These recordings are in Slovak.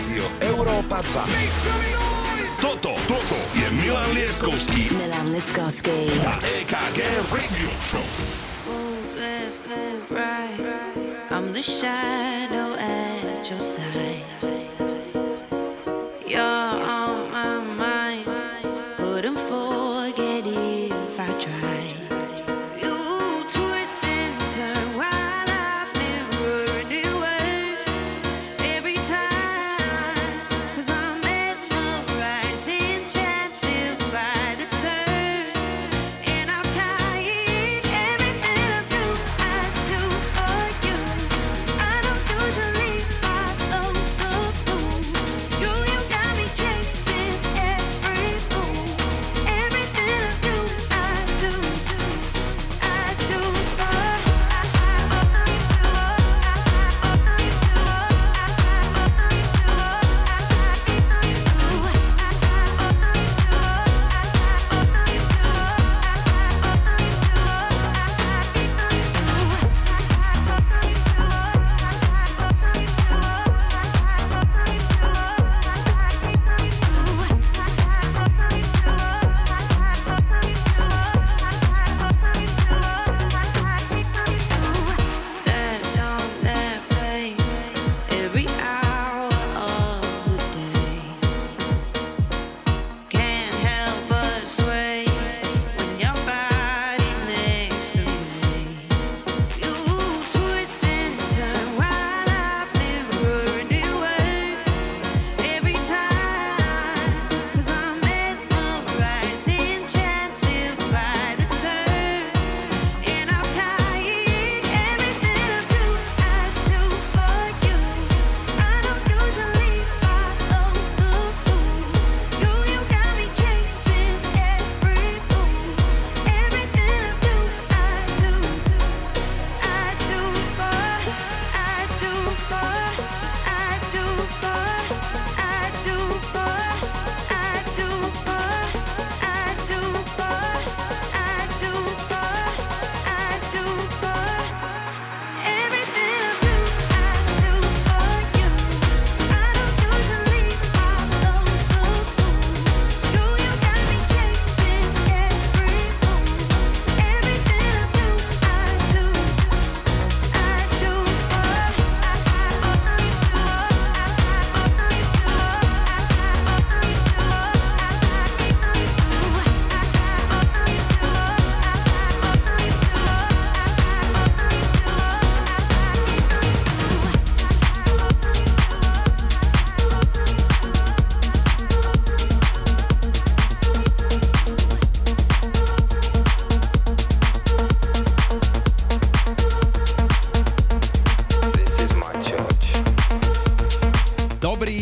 Rádio Európa 2. Toto je Milan Lieskovský. Milan Lieskovský. A EKG Radio Show. Move left, move right. I'm the shadow at your side. You're on my mind. Couldn't forget if I tried.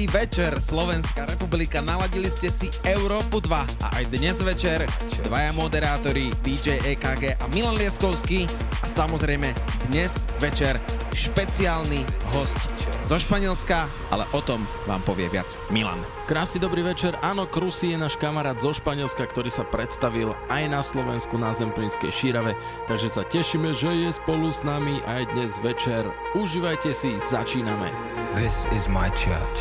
Večer, Slovenská republika, naladili ste si Európu 2 a aj dnes večer dvaja moderátori DJ EKG a Milan Lieskovský a samozrejme dnes večer špeciálny host zo Španielska, ale o tom vám povie viac Milan. Krásny dobrý večer, áno, Crusy je náš kamarát zo Španielska, ktorý sa predstavil aj na Slovensku na Zemplínskej šírave, takže sa tešíme, že je spolu s nami aj dnes večer. Užívajte si, začíname. This is my church.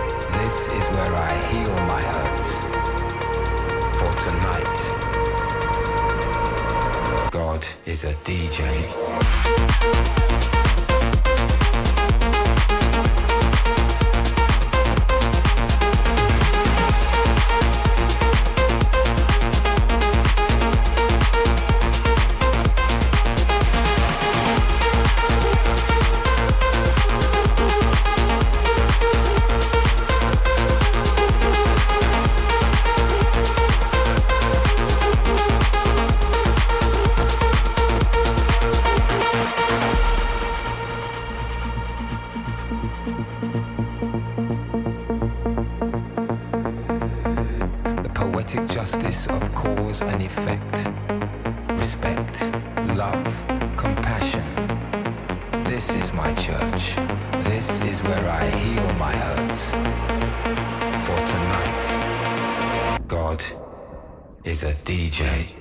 This is where I heal my hurts. For tonight, God is a DJ. love, compassion. This is my church. This is where I heal my hurts. For tonight, God is a DJ.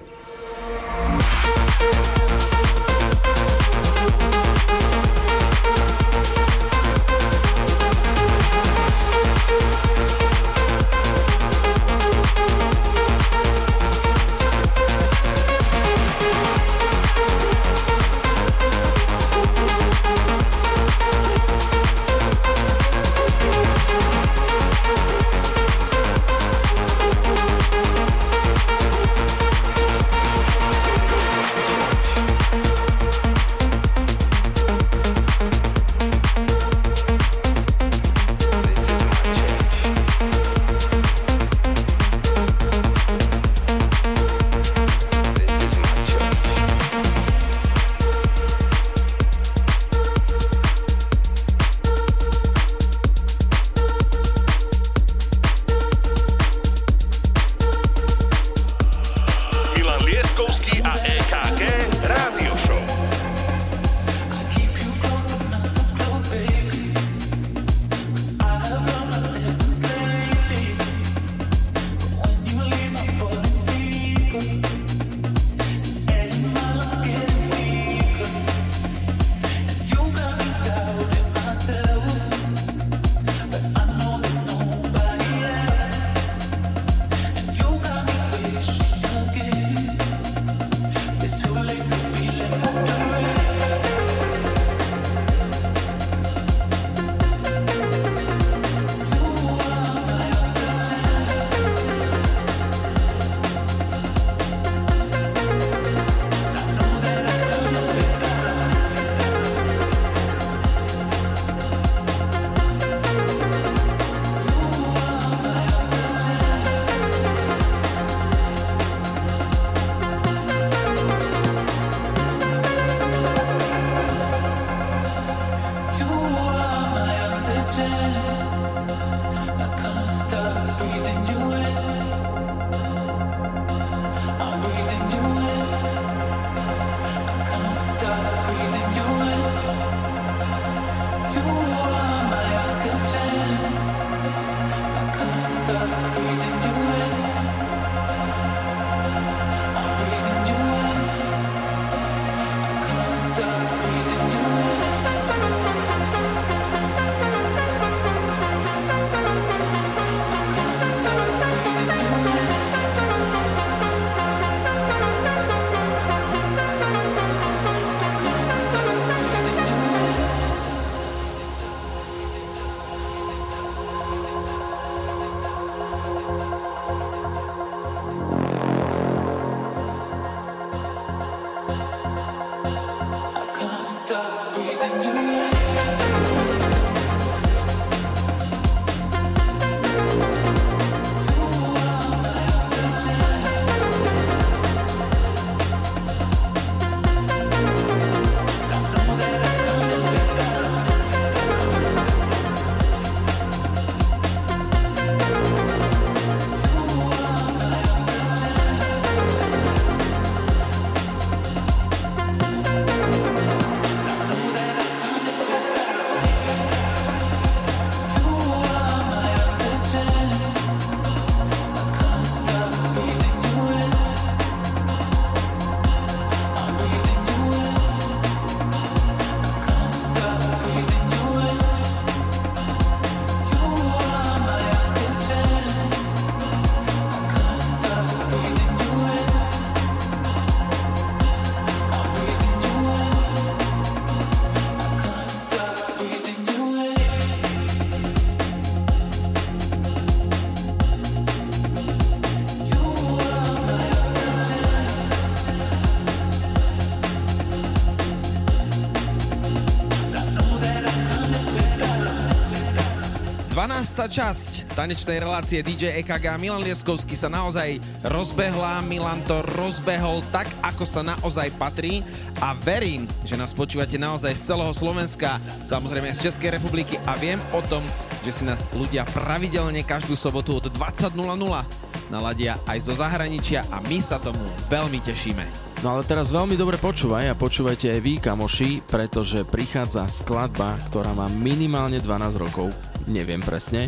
Časť tanečnej relácie DJ EKG. Milan Lieskovský sa naozaj rozbehla, Milan to rozbehol tak, ako sa naozaj patrí a verím, že nás počúvate naozaj z celého Slovenska, samozrejme aj z Českej republiky a viem o tom, že si nás ľudia pravidelne každú sobotu od 20.00 naladia aj zo zahraničia a my sa tomu veľmi tešíme. No ale teraz veľmi dobre počúvaj a počúvajte aj vy, kamoši, pretože prichádza skladba, ktorá má minimálne 12 rokov, neviem presne.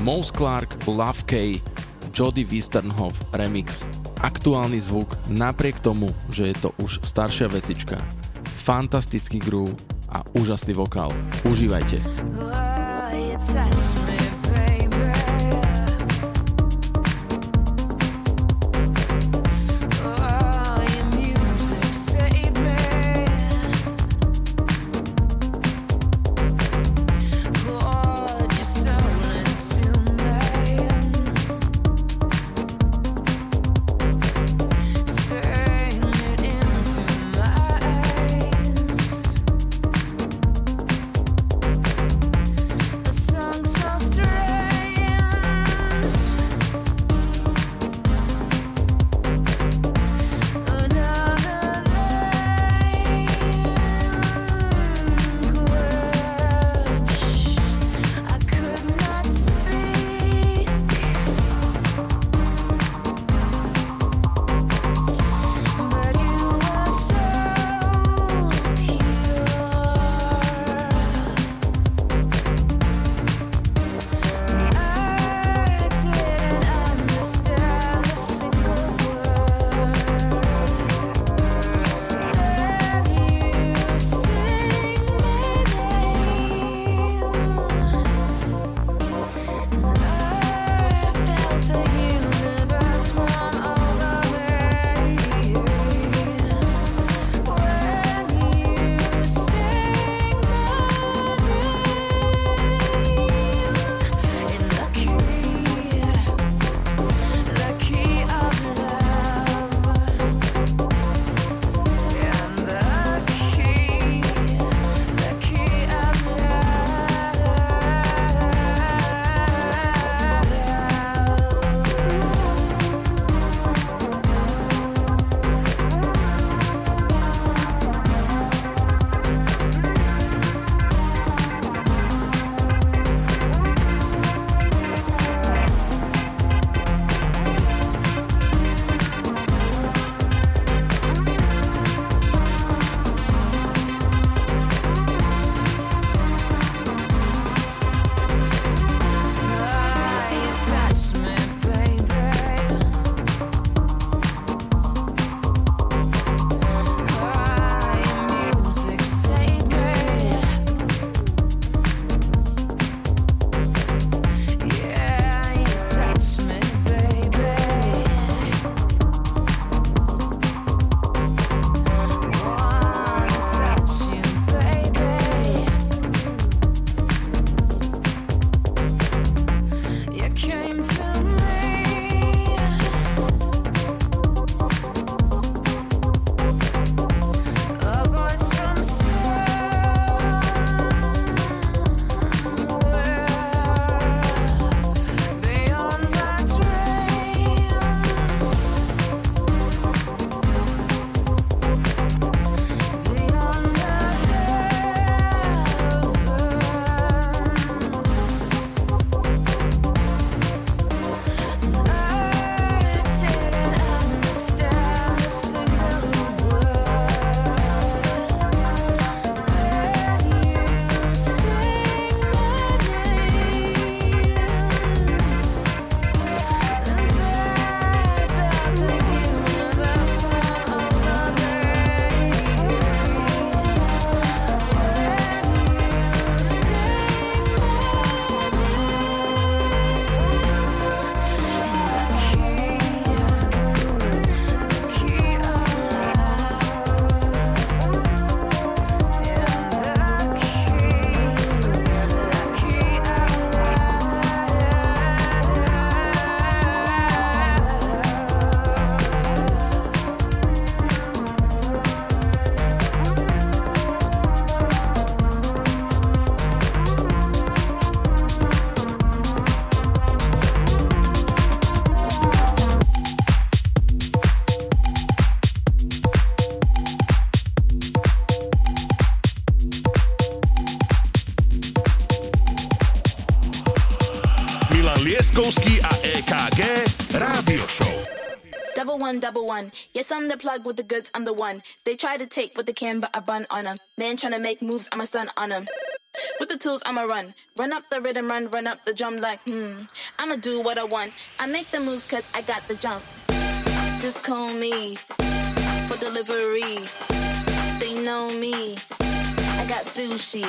Moussa Clarke, Love Key, Jody Wisternoff remix. Aktuálny zvuk, napriek tomu, že je to už staršia vecička. Fantastický groove a úžasný vokál. Užívajte. Lieskovský a EKG Radio Show. 1111, yes, I'm the plug with the goods, I'm the one. They try to take what they can, but I bun on them. Man trying to make moves, I'm a stun on them. With the tools, I'ma run. Run up the rhythm, run up the drum like, I'ma do what I want. I make the moves cause I got the jump. Just call me for delivery. They know me. I got sushi.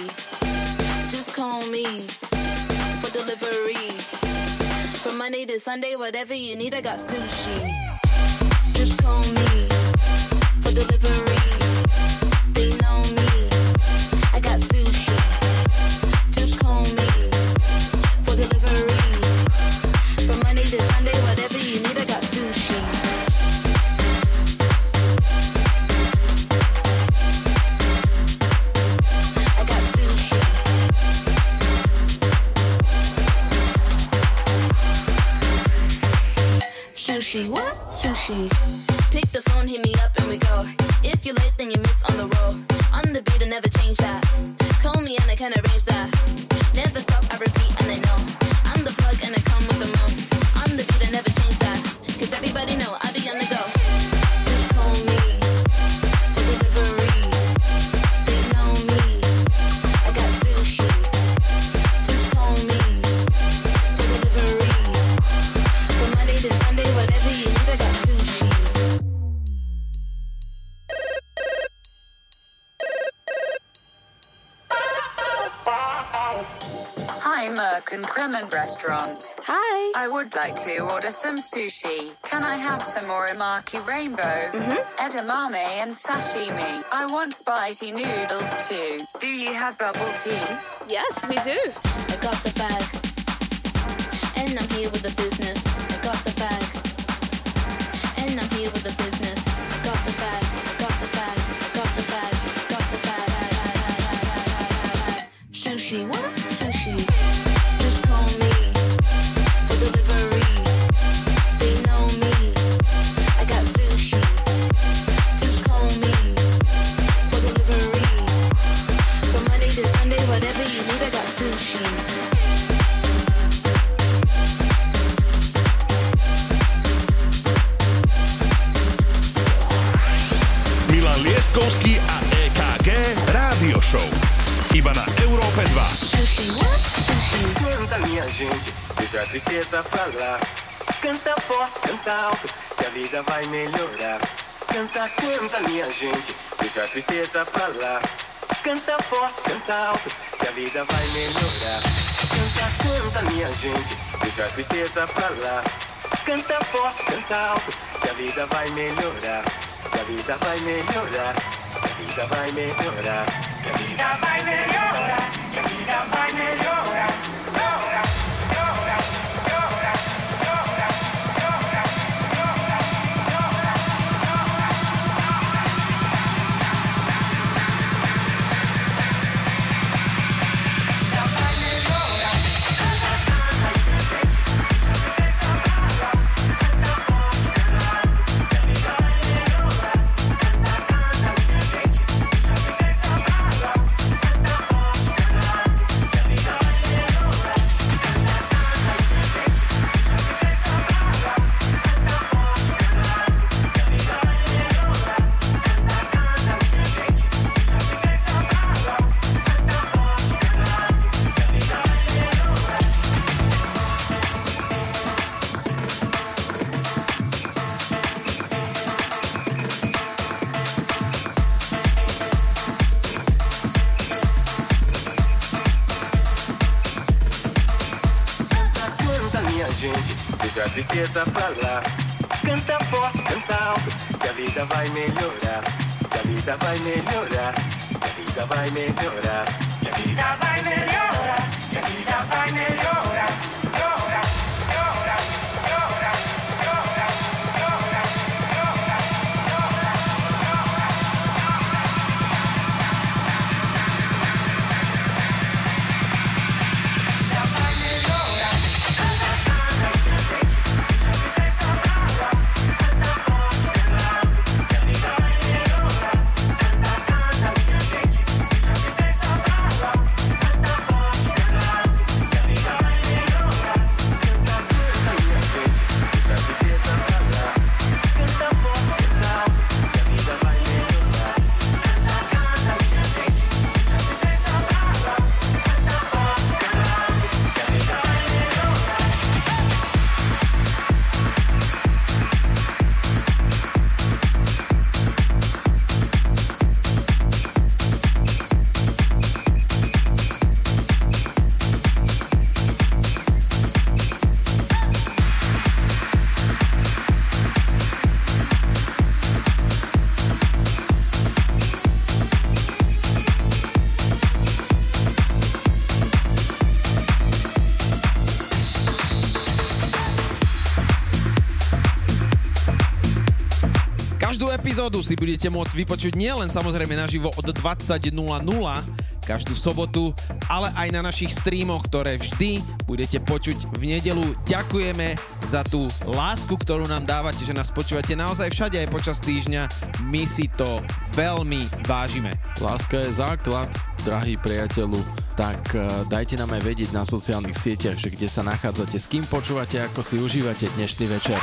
Just call me for delivery. From Monday to Sunday, whatever you need, I got sushi. Just call me for delivery. They know me. I got sushi. Just call me for delivery. From Monday to Sunday, whatever you need, I got sushi. Sushi, what? Sushi. Pick the phone, hit me up, and we go. If you're late, then you miss on the roll. On the beat, I never change that. Call me and I can arrange that. Never stop, I repeat, and I know. I'm the plug and I come with the most. On the beat, I never change that. Cause everybody know I be on the go. Just call me for delivery. They know me. I got sushi. Just call me for delivery. From Monday to Sunday, whatever you need, I got sushi. Hi, Merck and Kremen Restaurant. Hi. I would like to order some sushi. Can I have some more Orimaki Rainbow? Edamame and sashimi. I want spicy noodles too. Do you have bubble tea? Yes, we do. I got the bag. And I'm here with the business. I got the bag. And I'm here with the business. I got the bag. I got the bag. I got the bag. I got the bag. Sushi, what? Just call me for delivery. They know me. I got sushi. Just call me for delivery. From Monday to Sunday, whatever you need, I got sushi. Milan Lieskovský a EKG Rádio Show. Iba na Europa 2. Sushi, what? Sushi. Canta, minha gente, deixa a tristeza falar. Canta forte, canta alto, que a vida vai melhorar. Canta, canta, minha gente, deixa a tristeza falar. Canta forte, canta alto, que a vida vai melhorar. Canta, canta, minha gente, deixa a tristeza falar. Canta forte, canta alto, que a vida vai melhorar. Que a vida vai melhorar. Que a vida vai melhorar. Que a vida vai melhorar, que a vida vai melhorar. Llora, llora, llora, llora, llora, llora, Tristeza pra lá. Canta forte, canta alto, que a vida vai melhorar. Que a vida vai melhorar. Que a vida vai melhorar. Que a vida vai melhorar. Que a vida vai melhorar. Llora, llora, llora, llora, llora, llora, llora, llora. Já vai melhorar. Bye. epizódu si budete môcť vypočuť nielen samozrejme naživo od 20.00 každú sobotu, ale aj na našich streamoch, ktoré vždy budete počuť v nedelu. Ďakujeme za tú lásku, ktorú nám dávate, že nás počúvate naozaj všade aj počas týždňa. My si to veľmi vážime. Láska je základ, drahý priateľu. Tak dajte nám aj vedieť na sociálnych sieťach, že kde sa nachádzate, s kým počúvate, ako si užívate dnešný večer.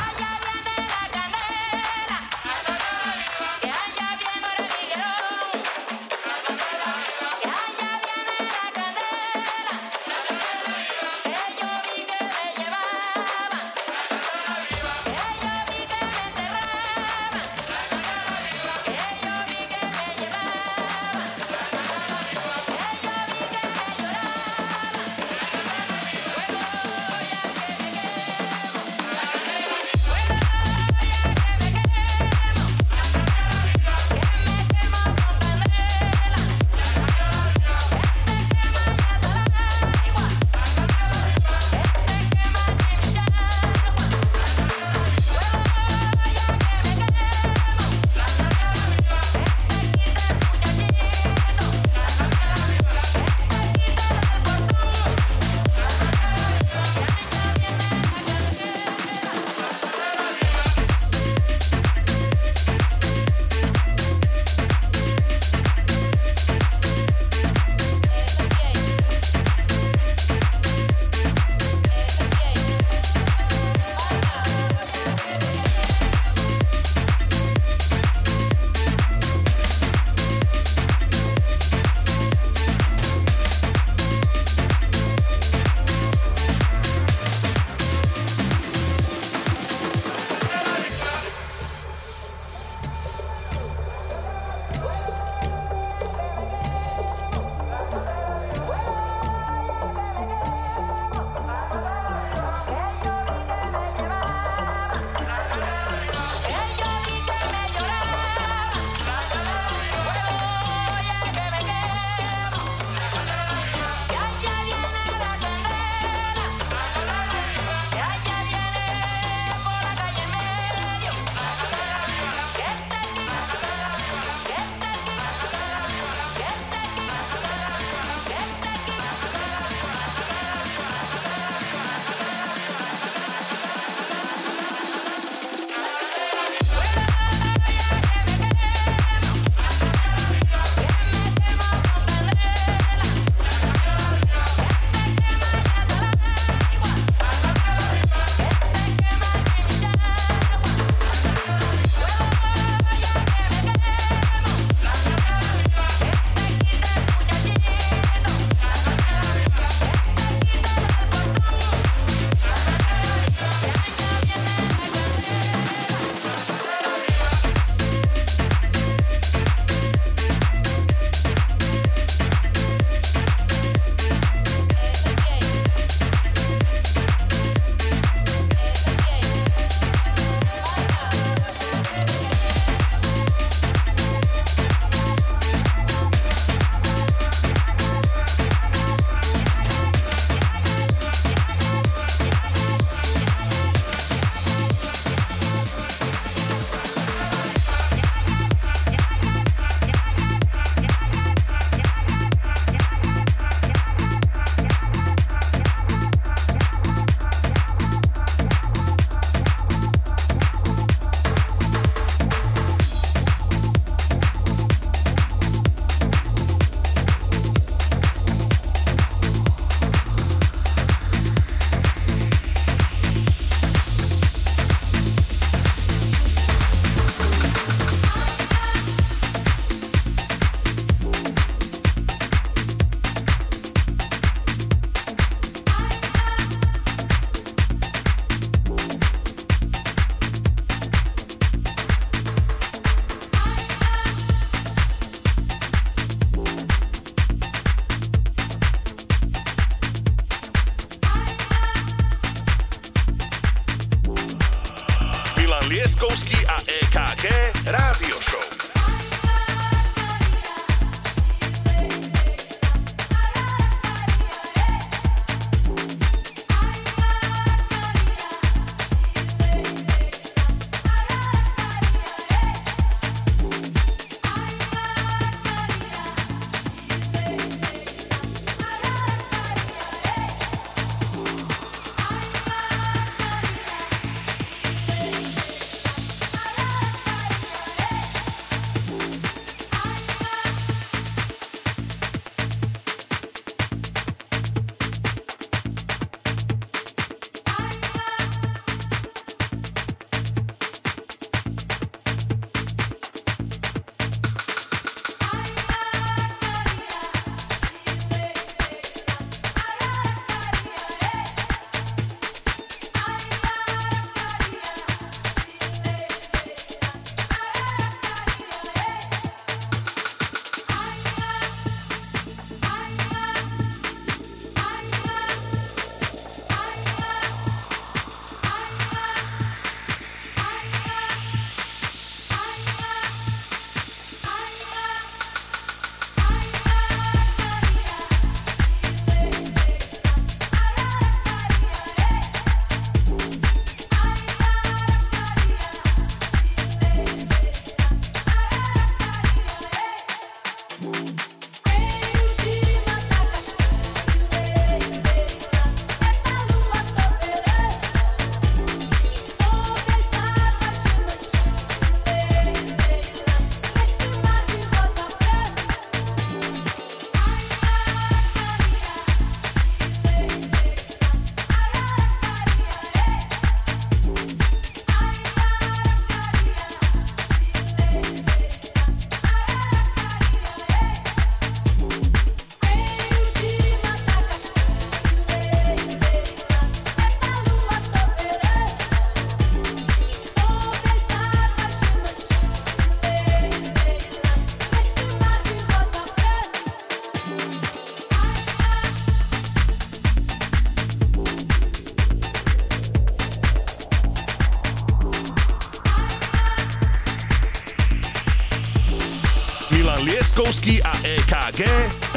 EKG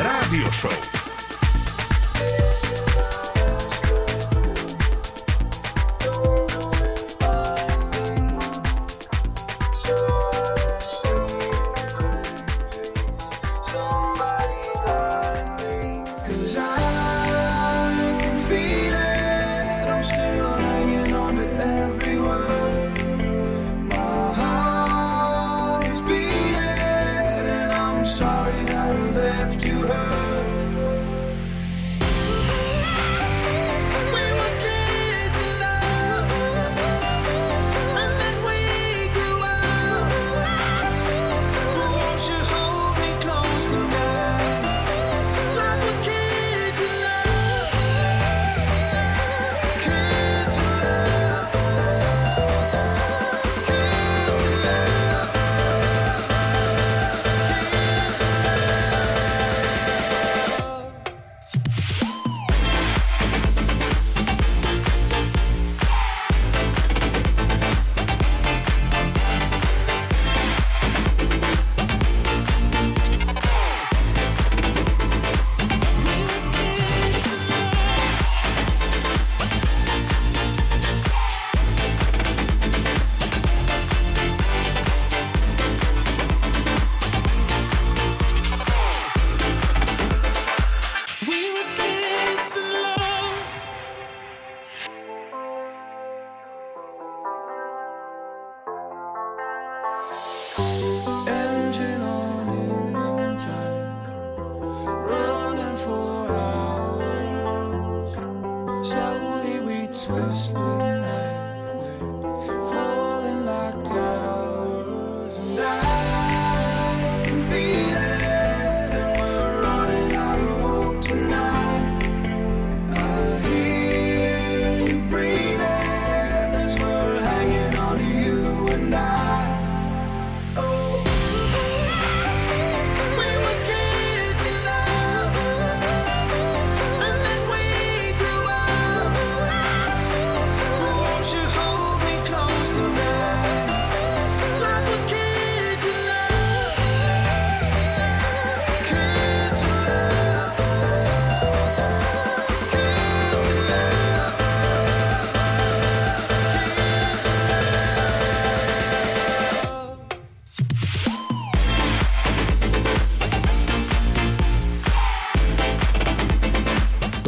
Rádio Show.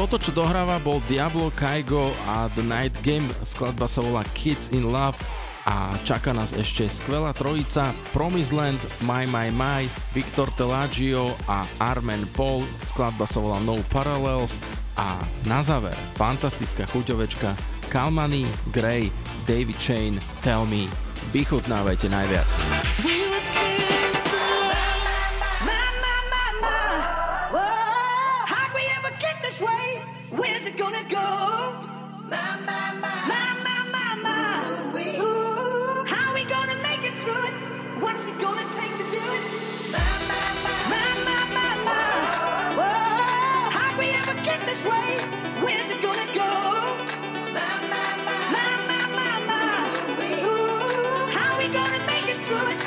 Toto, čo dohráva, bol Diablo, Kygo a The Night Game. Skladba sa volá Kids in Love a čaká nás ešte skvelá trojica Promise Land, My, Victor Tellagio a Armen Paul. Skladba sa volá No Parallels a na záver fantastická chuťovečka Calmani, Grey, David Shane, Tell Me. Vychutnávajte najviac. How we gonna make it through it?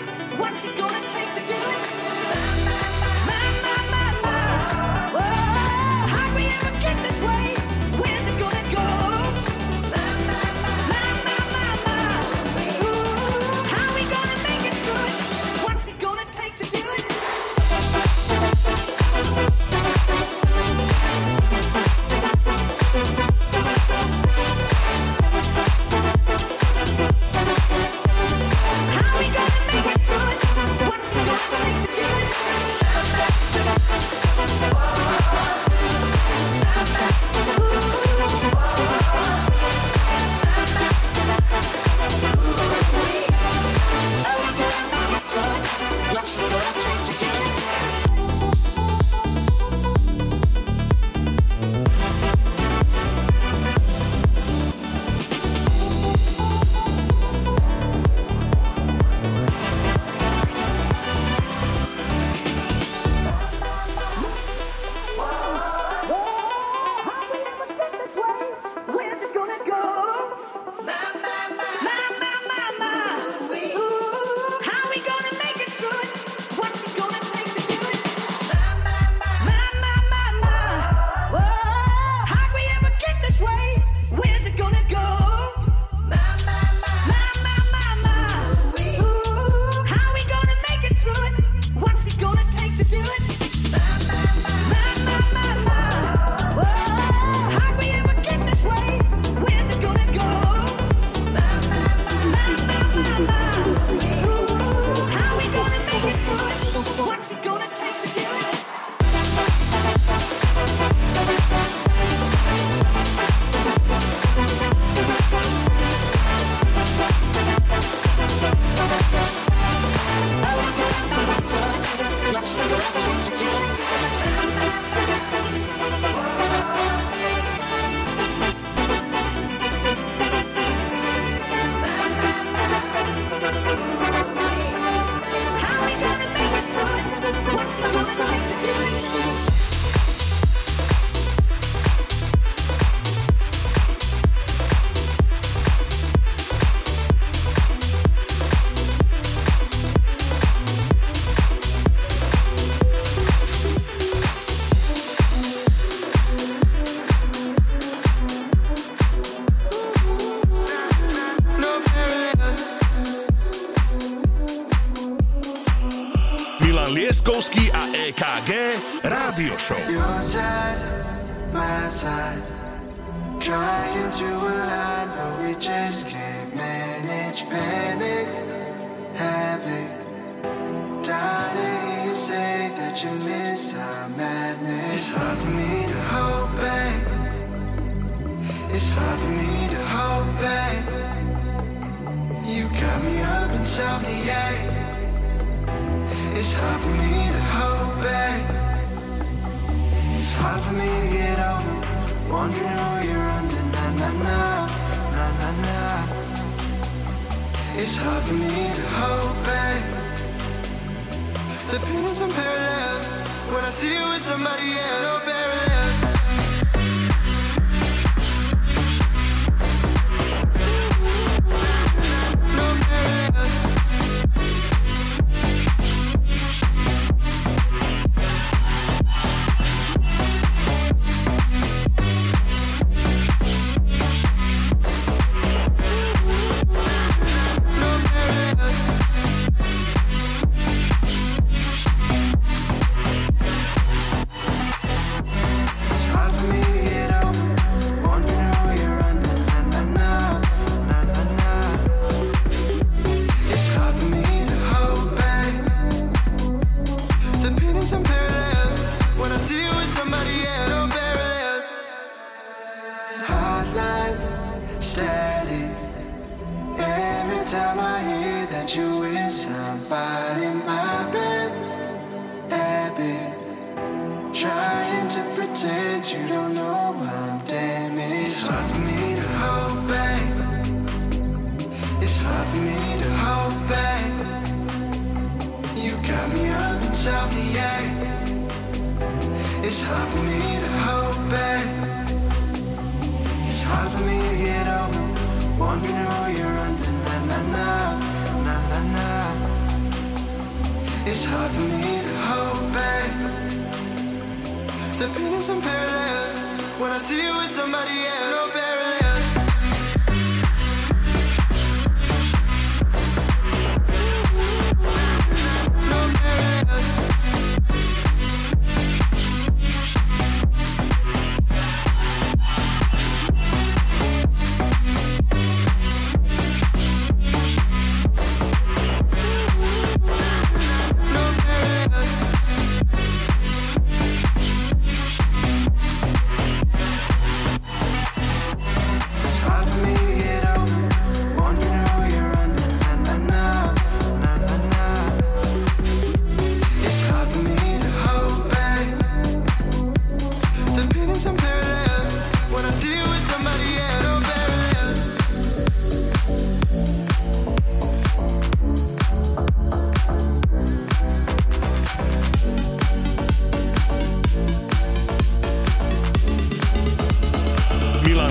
Radio Show. Your side, my side, trying to align, but we just can't manage. Panic, havoc. Tired to hear you say that you miss our madness. It's hard for me to hold back. It's hard for me to hold back. You got me up insomniac. It's hard for me to hold back. It's hard for me to get over. Wondering who you're under. Na na na, na na na. It's hard for me to hold back. The pain is unparalleled. When I see you with somebody else, no parallels. No parallels.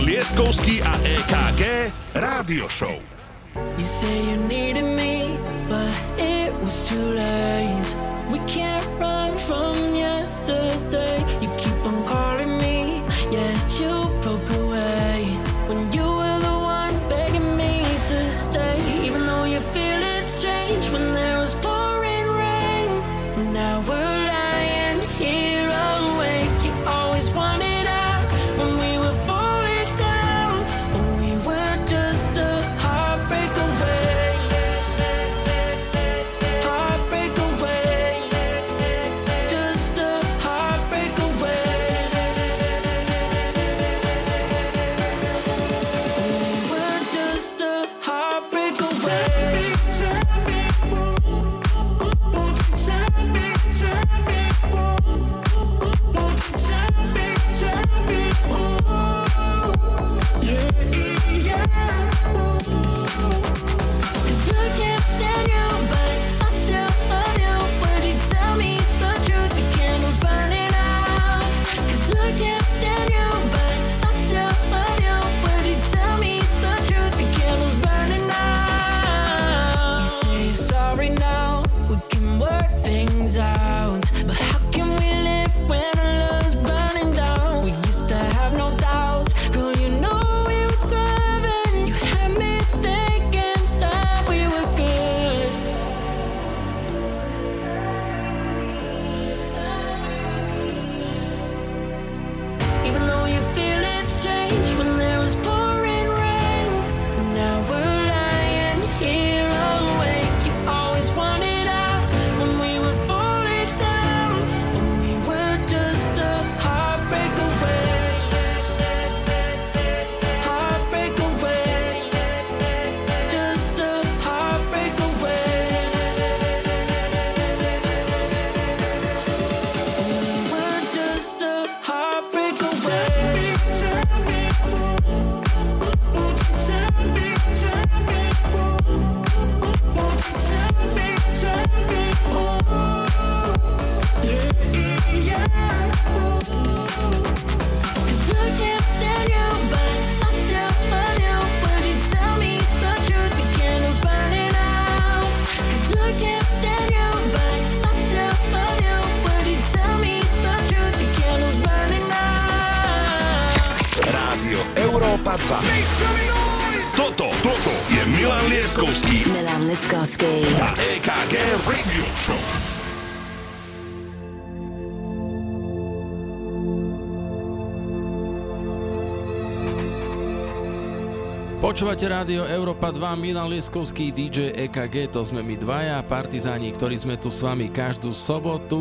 Lieskovský a EKG Radio Show. You say you needed me, but it was too late. We can't run from yesterday. You keep on calling me, yeah, you broke away. When you were the one begging me to stay. Even though your feelings changed when there was pouring rain. Now we're lying here awake. You always wanted out when we were falling. Just 2. Toto je Milan Lieskovský. Milan Lieskovský. A EKG Radio Show. Počúvate Rádio Europa 2, Milan Lieskovský, DJ EKG, to sme my dvaja partizáni, ktorí sme tu s vami každú sobotu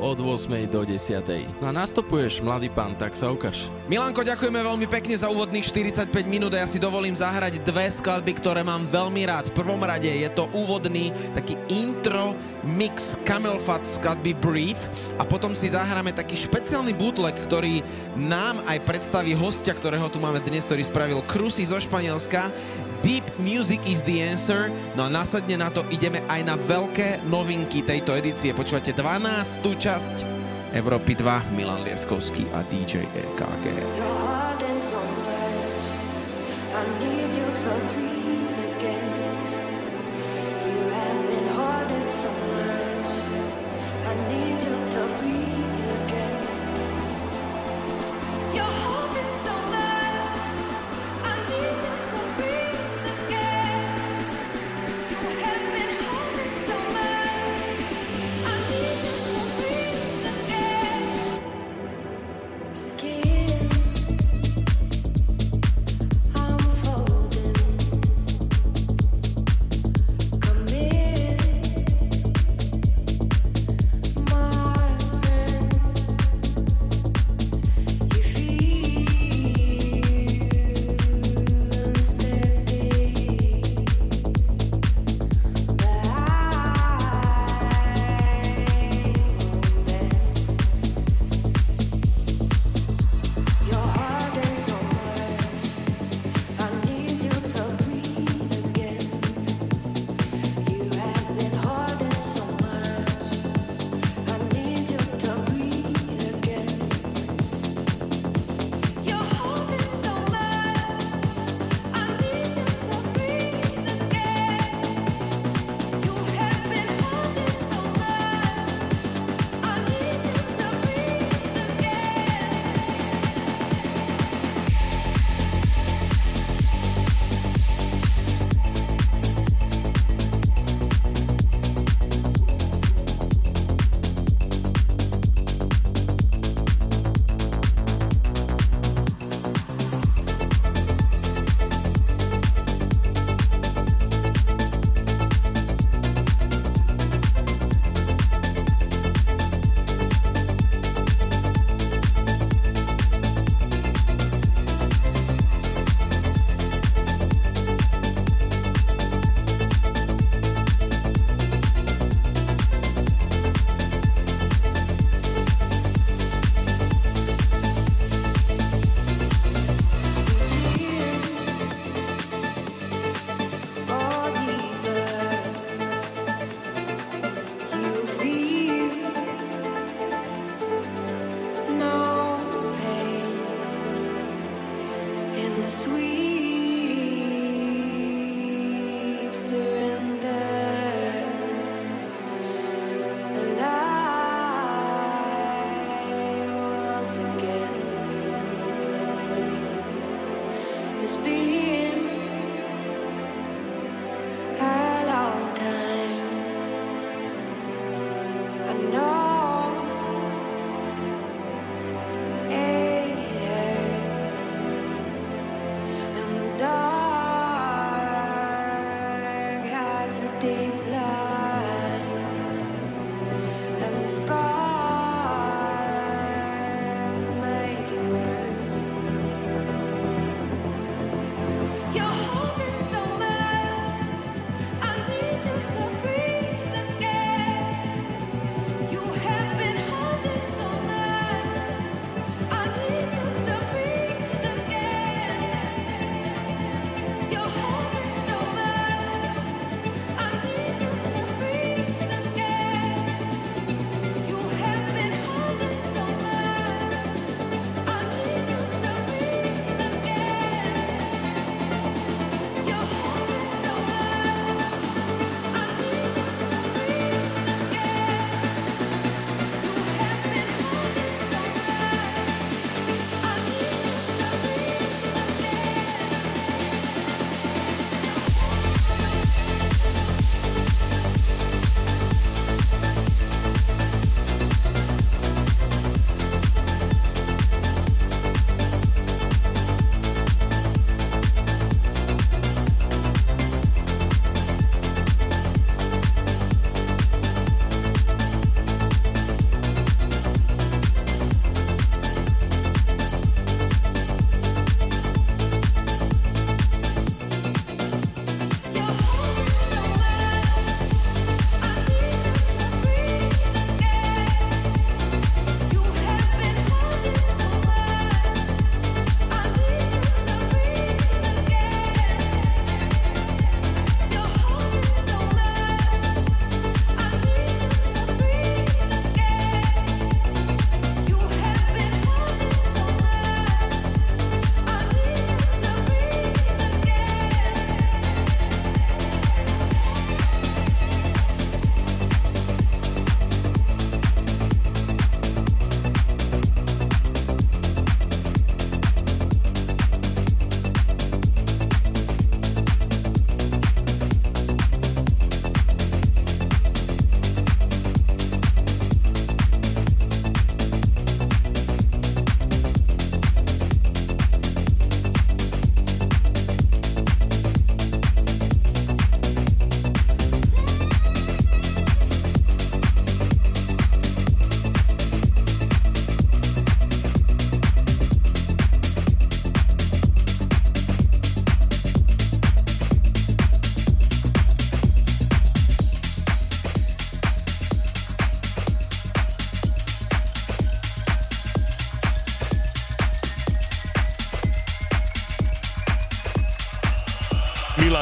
od 8 do 10. No a nastupuješ, mladý pán, tak sa ukáž. Milanko, ďakujeme veľmi pekne za úvodných 45 minút a ja si dovolím zahrať dve skladby, ktoré mám veľmi rád. V prvom rade je to úvodný taký intro mix Camelphat skladby Breathe a potom si zahráme taký špeciálny bootleg, ktorý nám aj predstaví hostia, ktorého tu máme dnes, ktorý spravil Crusy zo Španielska. Deep Music is the Answer. No a následne na to ideme aj na veľké novinky tejto edície. Počúvate 12. časť Európy 2, Milan Lieskovský a DJ EKG.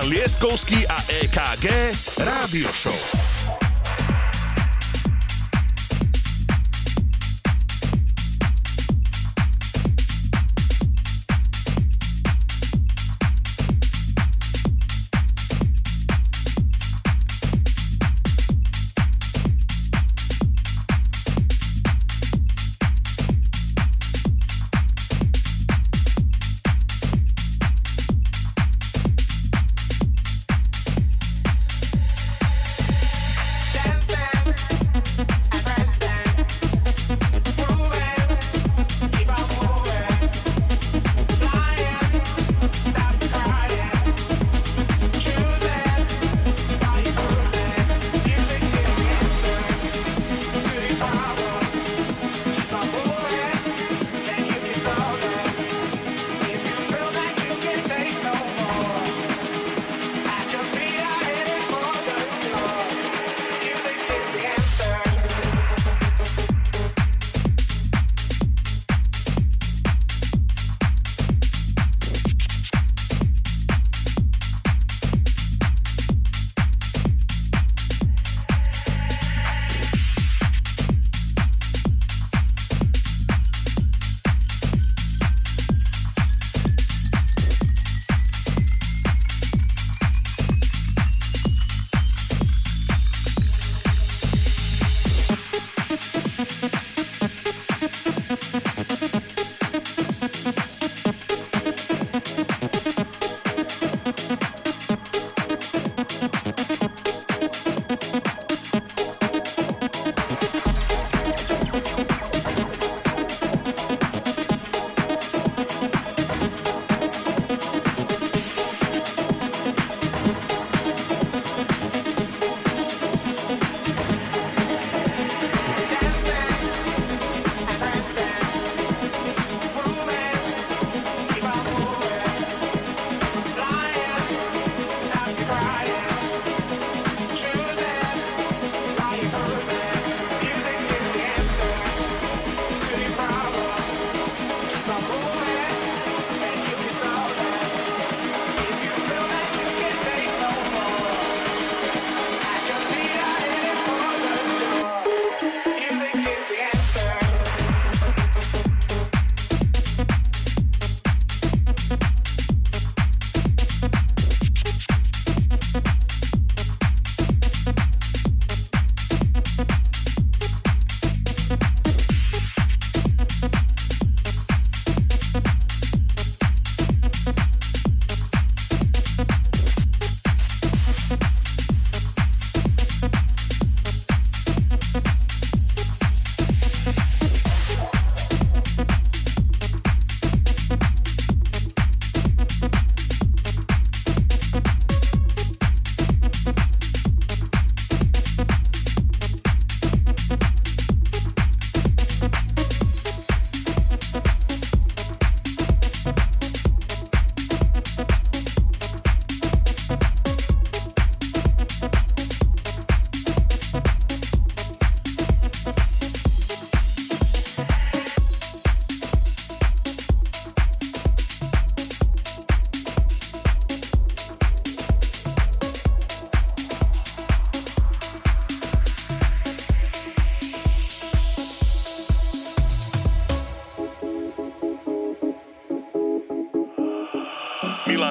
Milan Lieskovský a EKG Rádio Show.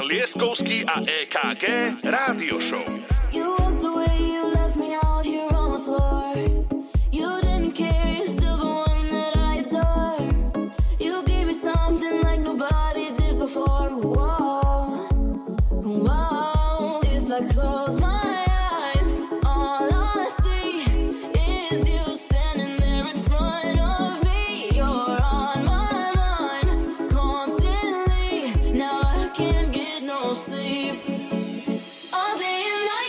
Lieskovský a EKG Rádio Show. Sleep all day and night.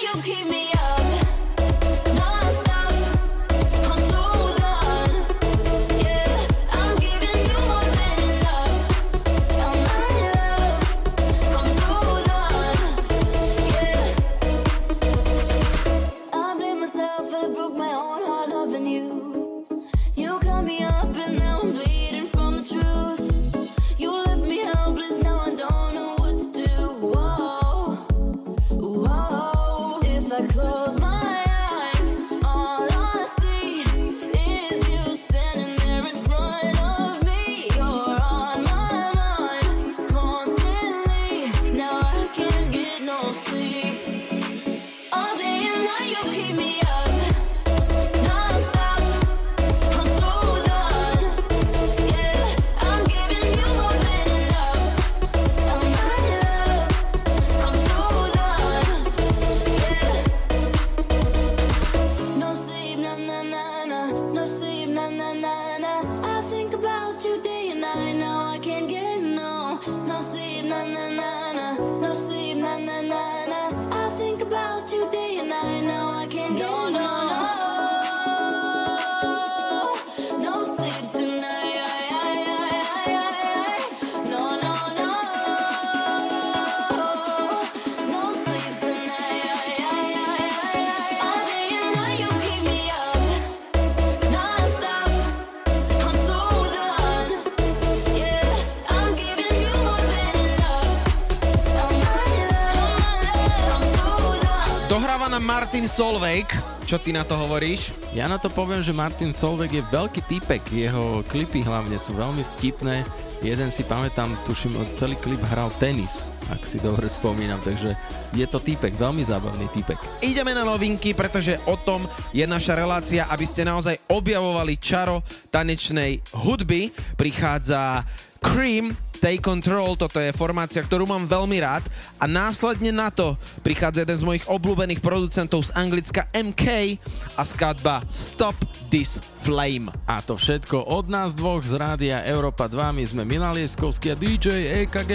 Dohráva na Martin Solveig. Čo ty na to hovoríš? Ja na to poviem, že Martin Solveig je veľký týpek. Jeho klipy hlavne sú veľmi vtipné. Jeden si pamätám, tuším, celý klip hral tenis, ak si dobre spomínam. Takže je to týpek, veľmi zábavný týpek. Ideme na novinky, pretože o tom je naša relácia, aby ste naozaj objavovali čaro tanečnej hudby. Prichádza Cream, Take Control, toto je formácia, ktorú mám veľmi rád, a následne na to prichádza jeden z mojich obľúbených producentov z Anglicka, MK, a skladba Stop This Flame. A to všetko od nás dvoch z Rádia Europa 2, my sme Milan Lieskovský a DJ EKG.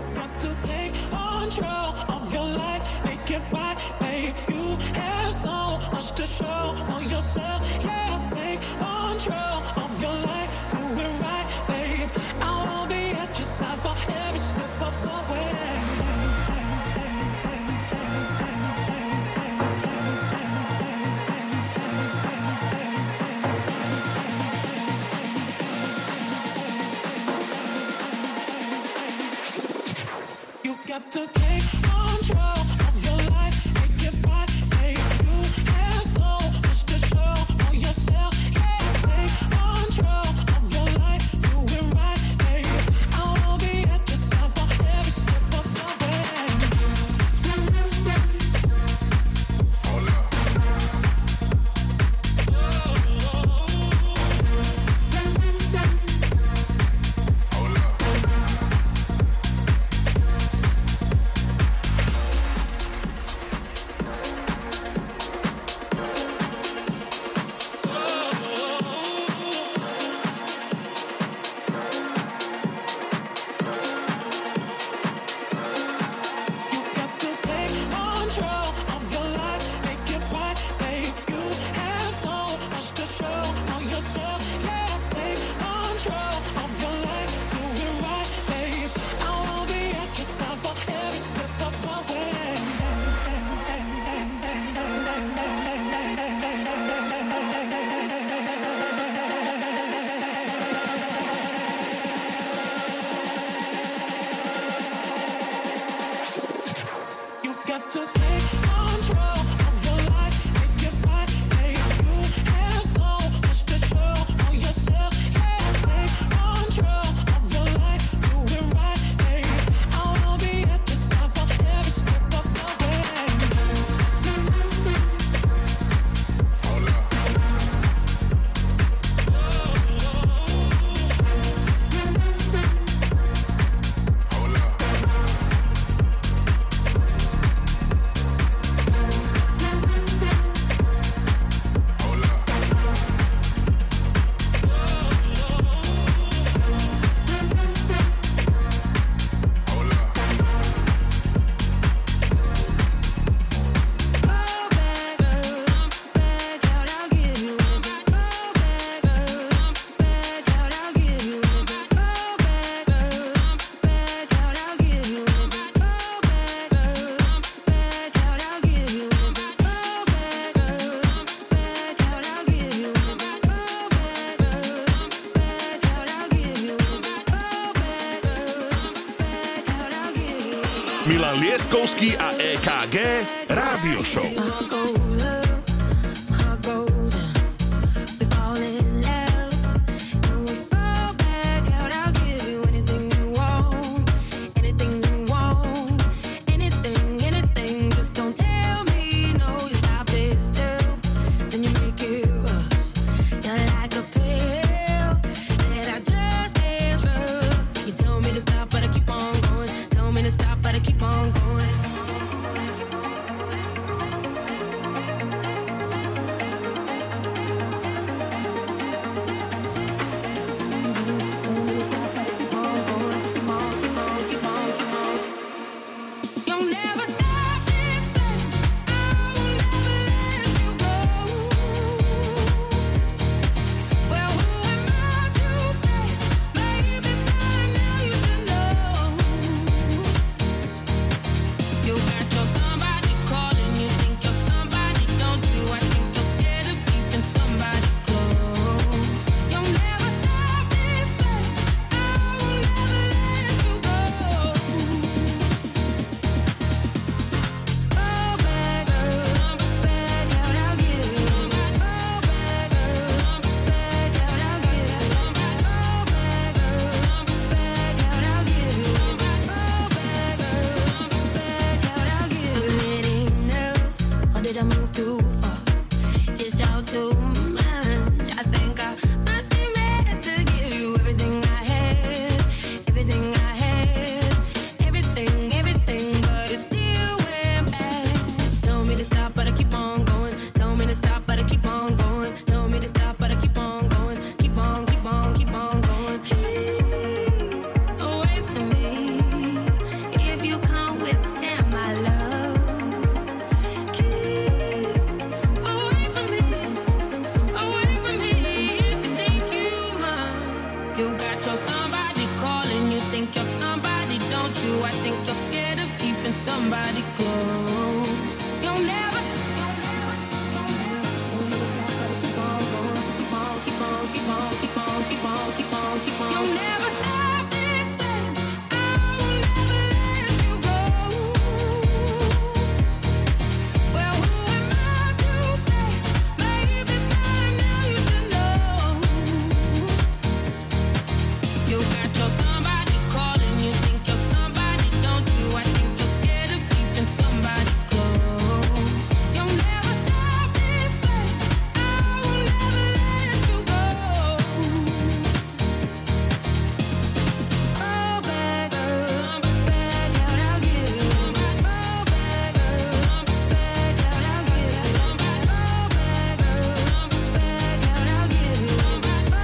Got to take control of your life, make it right, hey, you have so much to show for yourself, yeah, take control of your life, do it right, hey, I will be at your side for every step of the way. Milan Lieskovský a EKG Rádio Show. somebody calling. You think you're somebody, don't you? I think you're scared of keeping somebody close. You'll never, you'll never stop this way. I will never let you go. Well, who am I to say? Maybe by now you should know. You got your somebody calling. You think you're somebody, don't you? I think you're scared of keeping somebody close. You'll never stop this way. I will never let you go. Oh, bad girl, bad girl, I'll give you. Oh, bad girl, I'll give you. Oh, bad girl, I'll give you. Oh, bad girl, I'll give you. Oh, bad girl, I'll give you. Oh, bad girl, I'll give you. Oh, bad girl, I'll give you. Oh, bad girl, I'll give you. Oh, bad girl, I'll give you. Oh, bad girl, I'll give you. Oh, bad girl, I'll give you. Oh, bad girl, I'll give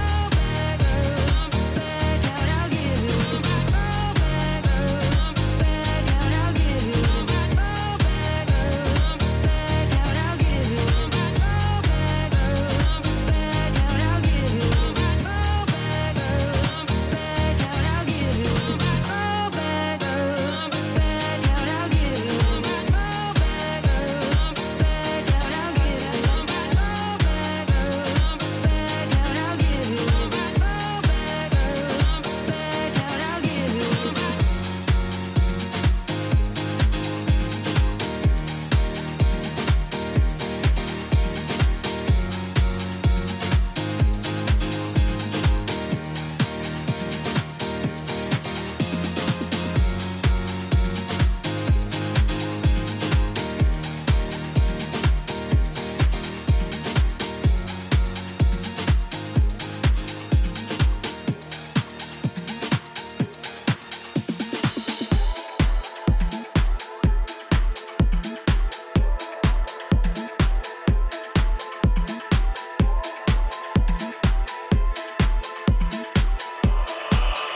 you.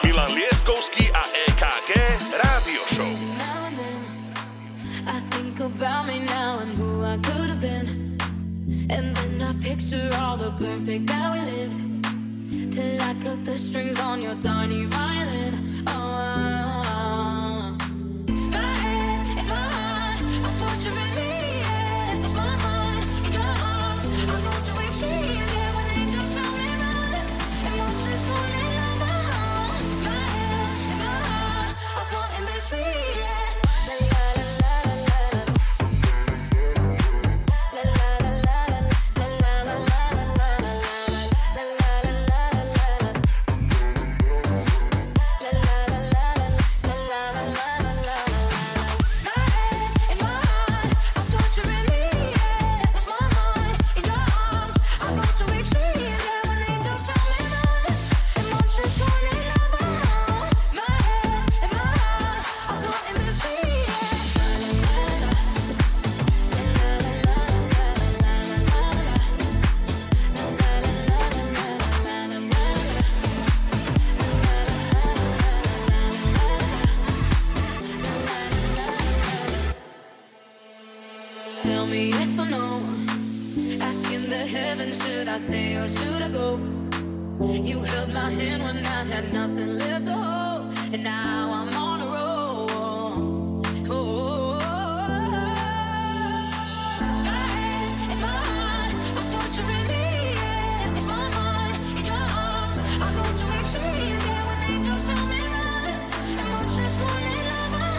Milan Lieskovský a EKG Rádio Show. Now and then, I think about me now and who I could have been. And then I picture all the perfect that we lived. Till I cut the strings on your tiny violin. Oh, oh, oh. My head and my heart are torturing me. Yeah, that's my mind in your arms. I'm going to achieve it when they just show me run. Emotions pulling on my own. My head and my heart are caught in between. Yeah. La, la, la, la, la, la. La, la, la, la, la, la, la, la, la, la, la, la, la, la, la, la, la, la. La la la la la la la la la la. My head and my heart are torturing me. Yeah, that's my mind in your arms. I'm going to achieve it when they just show me none. Emotions running over my head and my heart are caught in between. Tell me yes or no. Asking the heaven, should I stay or should I go? You held my hand when I had nothing left to hold, and now I'm on a roll. Oh, oh, oh, oh. My head and my heart are torturing me. Yeah, it's my mind in your arms. I'm going to achieve it when they just show me run. Emotions running over my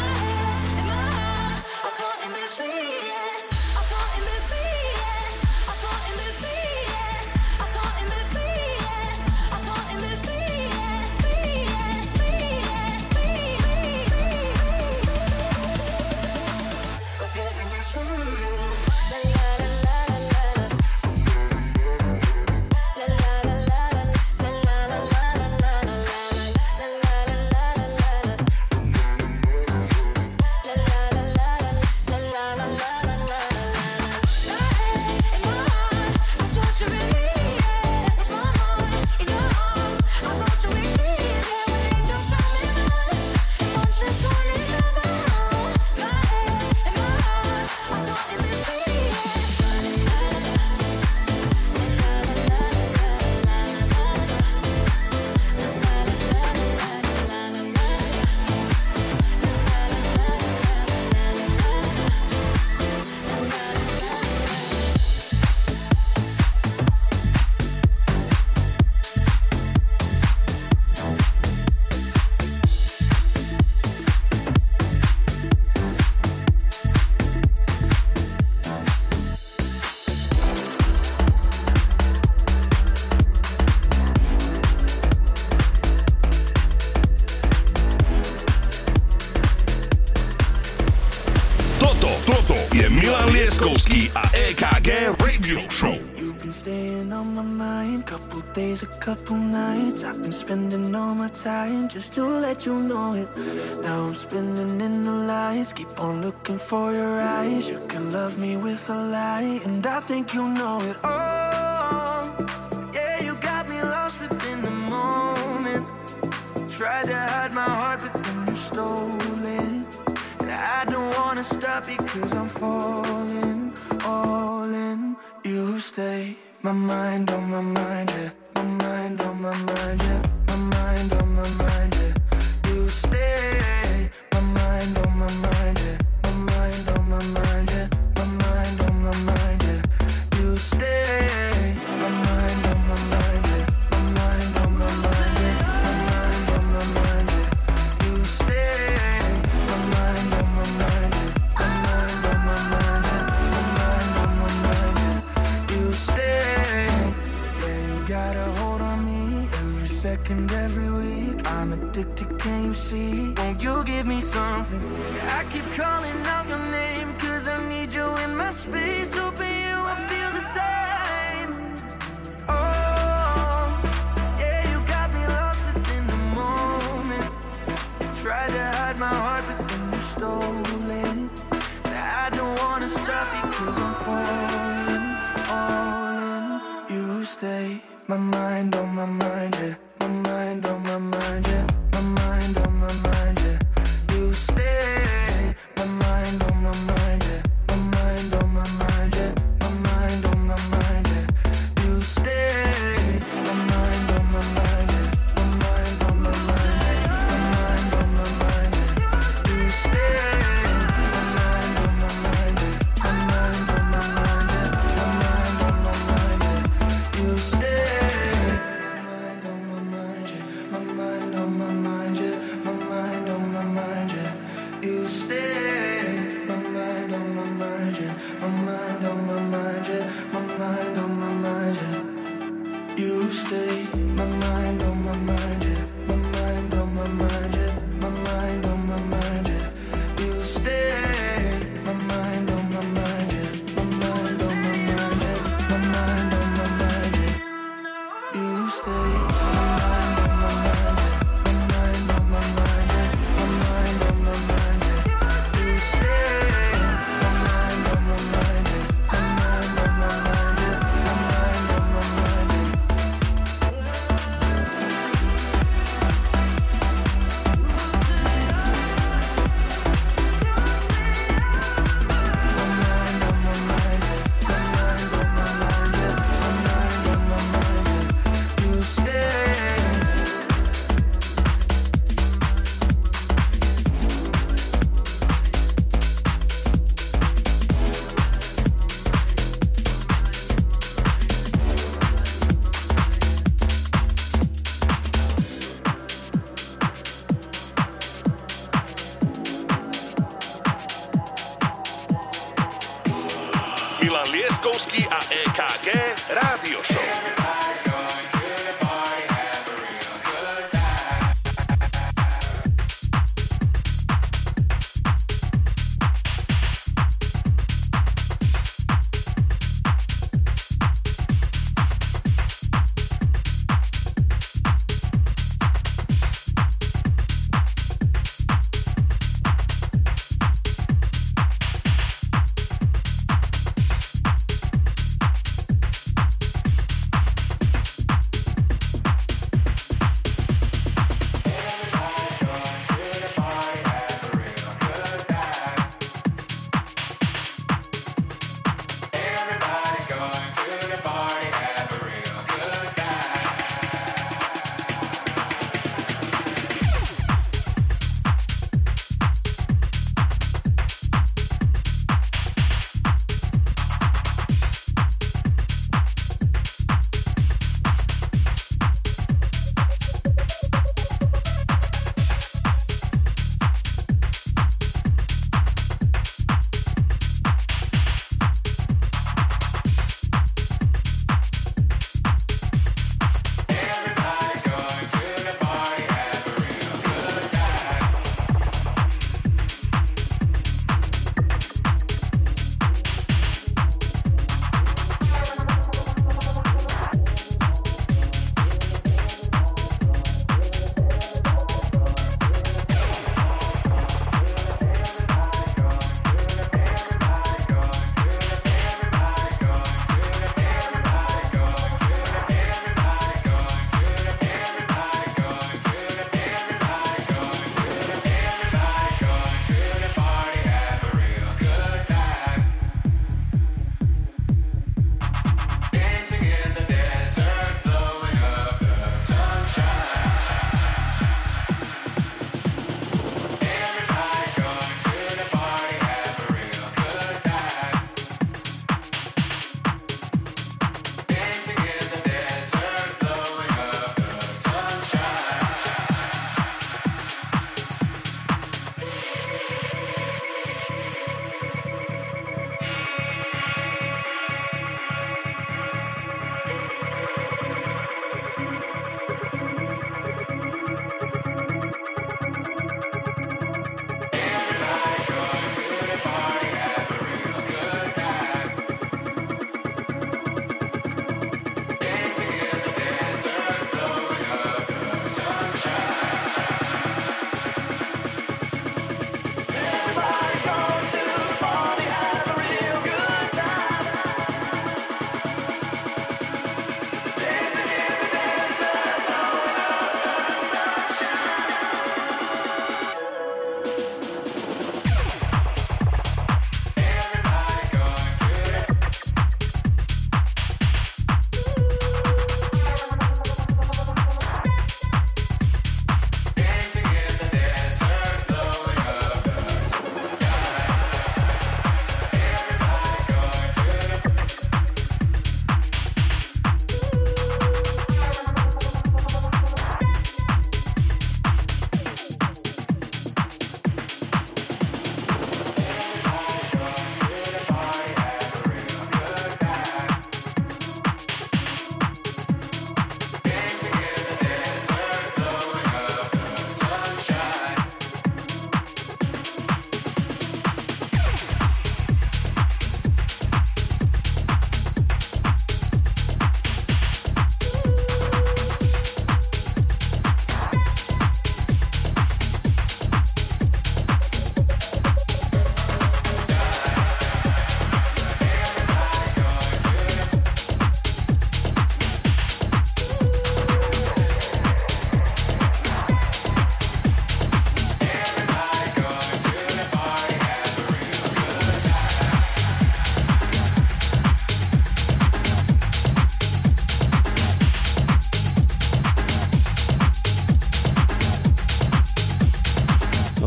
head and my heart are caught in between. Yeah, I'm caught in between. Yeah, I'm caught in between. Yeah, I'm caught in between. Yeah, I'm caught in between. Yeah, Lieskovský a EKG Radio Show. You've been staying on my mind, couple days, a couple nights. I've been spending all my time just to let you know it. Now I'm spinning in the lights, keep on looking for your eyes. You can love me with a lie, and I think you know it. Oh, yeah, you got me lost within the moment. Tried to hide my heart, but then you stole it. I don't wanna stop because I'm falling, all in. You stay, my mind on my mind, yeah. My mind on my mind, yeah. My mind on my mind, yeah. You stay, my mind on my mind, yeah. My mind on my mind, yeah. My mind on my mind, yeah. You stay, my mind on my mind, yeah. My mind on my mind, yeah. My mind on my mind, yeah. You stay. Second every week, I'm addicted, can you see? Won't you give me something? I keep calling out your name, cause I need you in my space. Open you, I feel the same. Oh, yeah, you got me lost within the moment. Tried to hide my heart, but then you stole it. Now I don't wanna stop it, cause I'm falling, all in. You stay, my mind on my mind, yeah. My mind on my mind, yeah. My mind on my mind, yeah. You stay. My mind on my mind, yeah. My mind on my mind, yeah. My mind on my mind, yeah. You stay. My mind on my mind, yeah. My mind on my mind, yeah. My mind on my mind, yeah. You stay. My mind on my mind, yeah. My mind on my mind, yeah. My mind on my mind, yeah. You stay. Milan Lieskovský a EKG Rádio Show.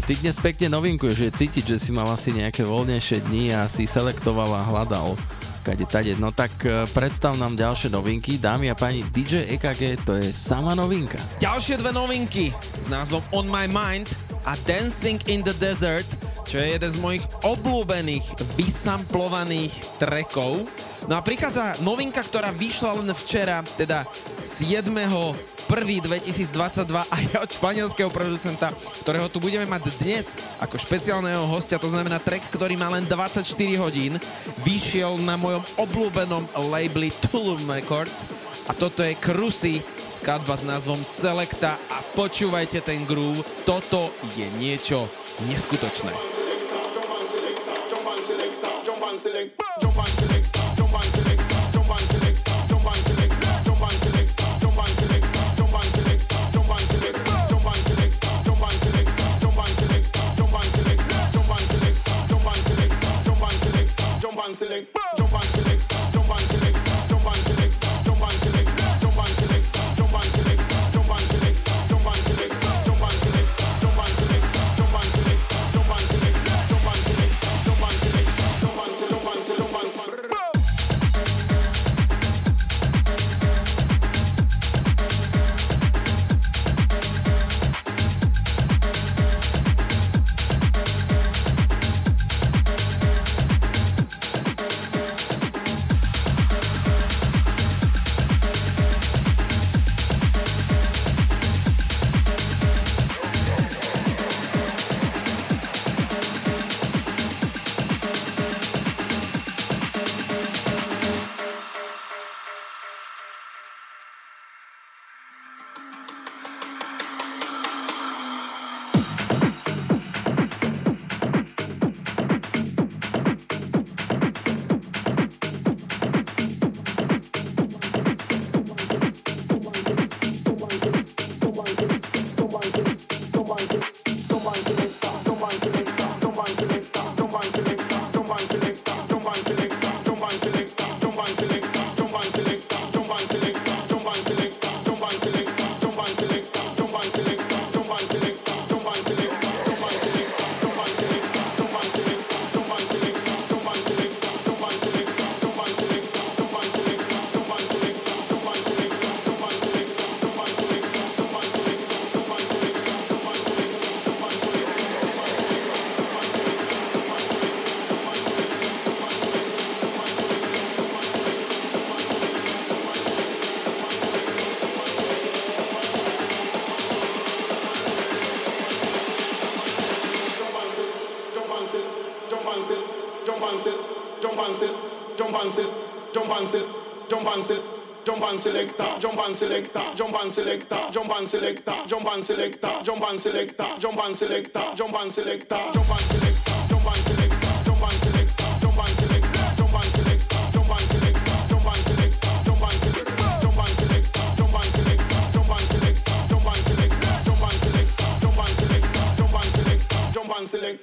Ty dnes pekne novinkuješ, že cítiť, že si mal asi nejaké voľnejšie dni a si selektoval a hľadal kade tade. No tak predstav nám ďalšie novinky. Dámy a páni, DJ EKG, to je sama novinka. Ďalšie dve novinky s názvom On My Mind a Dancing in the Desert, čo je jeden z mojich obľúbených vysamplovaných trackov. No a prichádza novinka, ktorá vyšla len včera, teda 7.1.2022, a je od španielského producenta, ktorého tu budeme mať dnes ako špeciálneho hostia, to znamená track, ktorý má len 24 hodín, vyšiel na mojom obľúbenom labeli Tulum Records a toto je Crusy, skladba s názvom Selecta a počúvajte ten groove, toto je niečo neskutočné. Select, jump and select, jump and select, jump and select, jump and select, jump and select, jump and select, jump and select, jump and select, jump and select, jump and select, jump and select, jump and select, jump and select, jump and select, jump and select, jump and select, jump and select.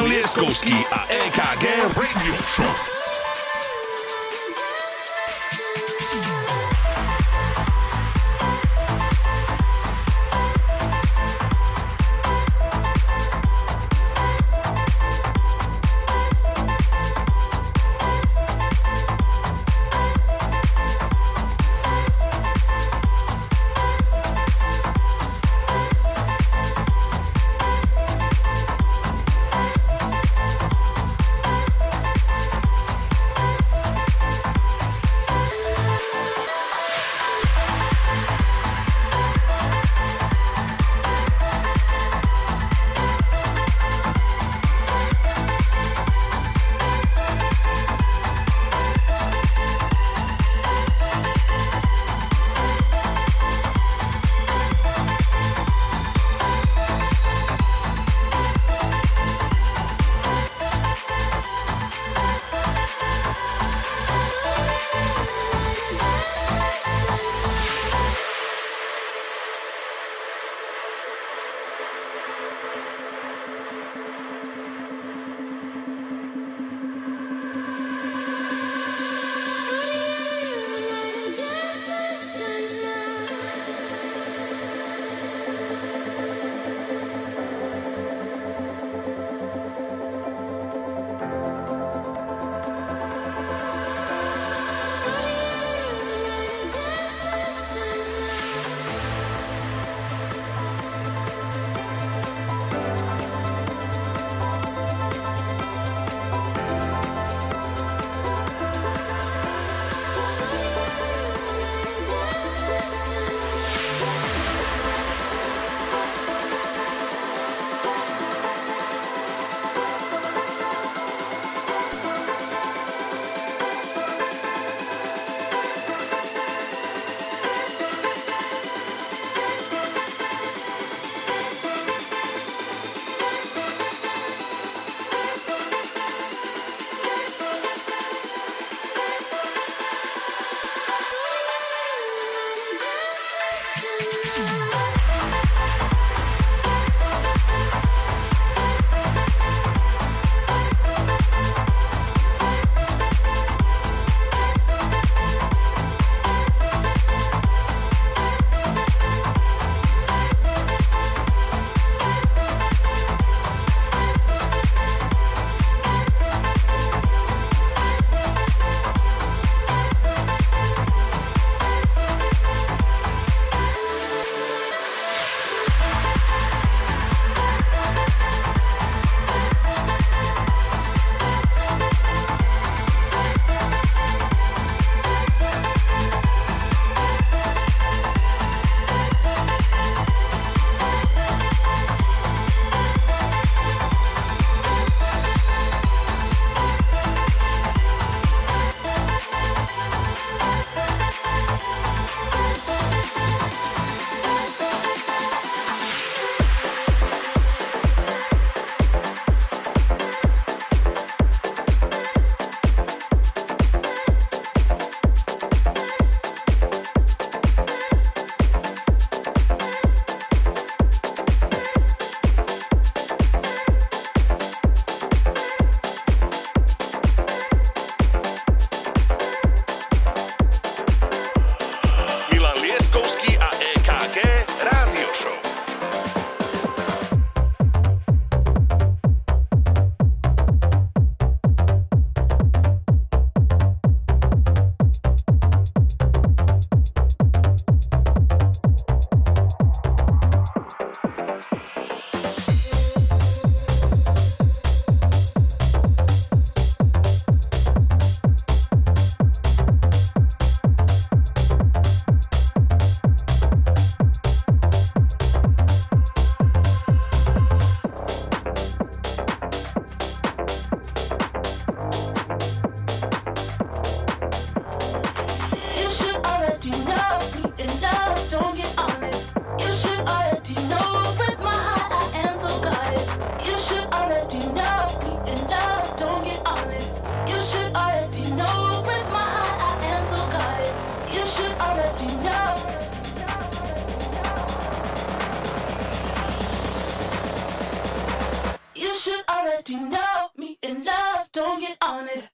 Lieskovský a EKG Radio Show. said you know me in love, don't get on it.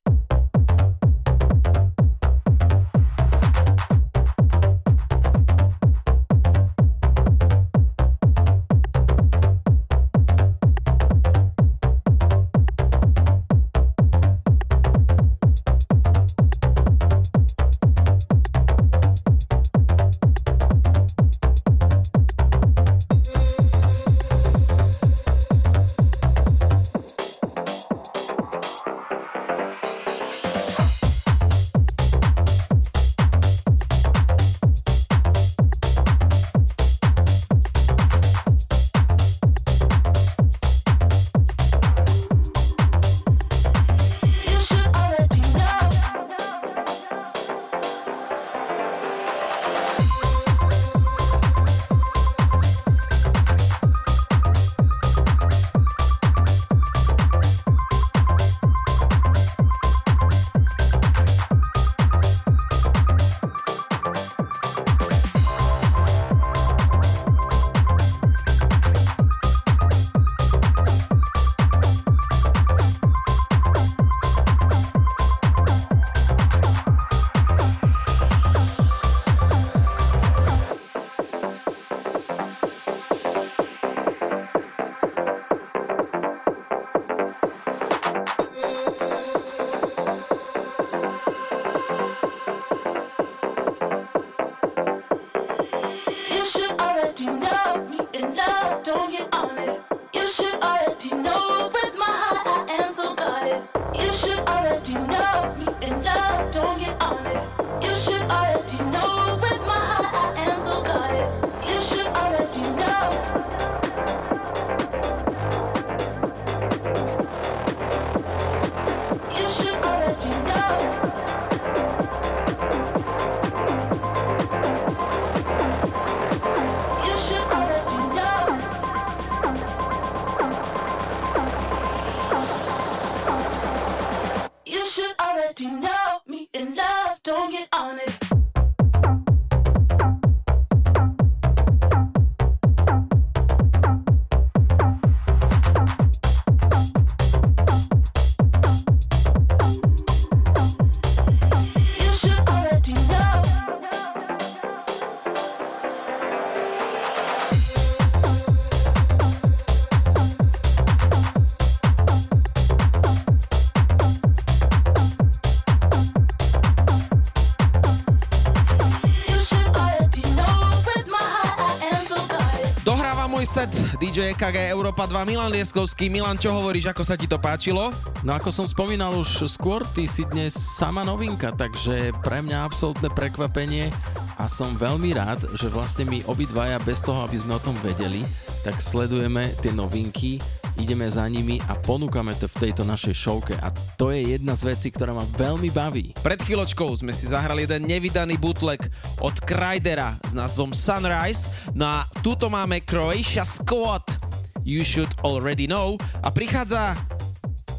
DJ EKG Europa 2, Milan Lieskovský. Milan, čo hovoríš, ako sa ti to páčilo? No ako som spomínal už skôr, ty si dnes sama novinka, takže pre mňa absolútne prekvapenie a som veľmi rád, že vlastne my obidvaja bez toho, aby sme o tom vedeli, tak sledujeme tie novinky, ideme za nimi a ponúkame to v tejto našej showke a to je jedna z vecí, ktorá ma veľmi baví. Pred chvíľočkou sme si zahrali jeden nevydaný bootleg od Krydera s názvom Sunrise. No a tuto máme Croatia Squad, You Should Already Know, a prichádza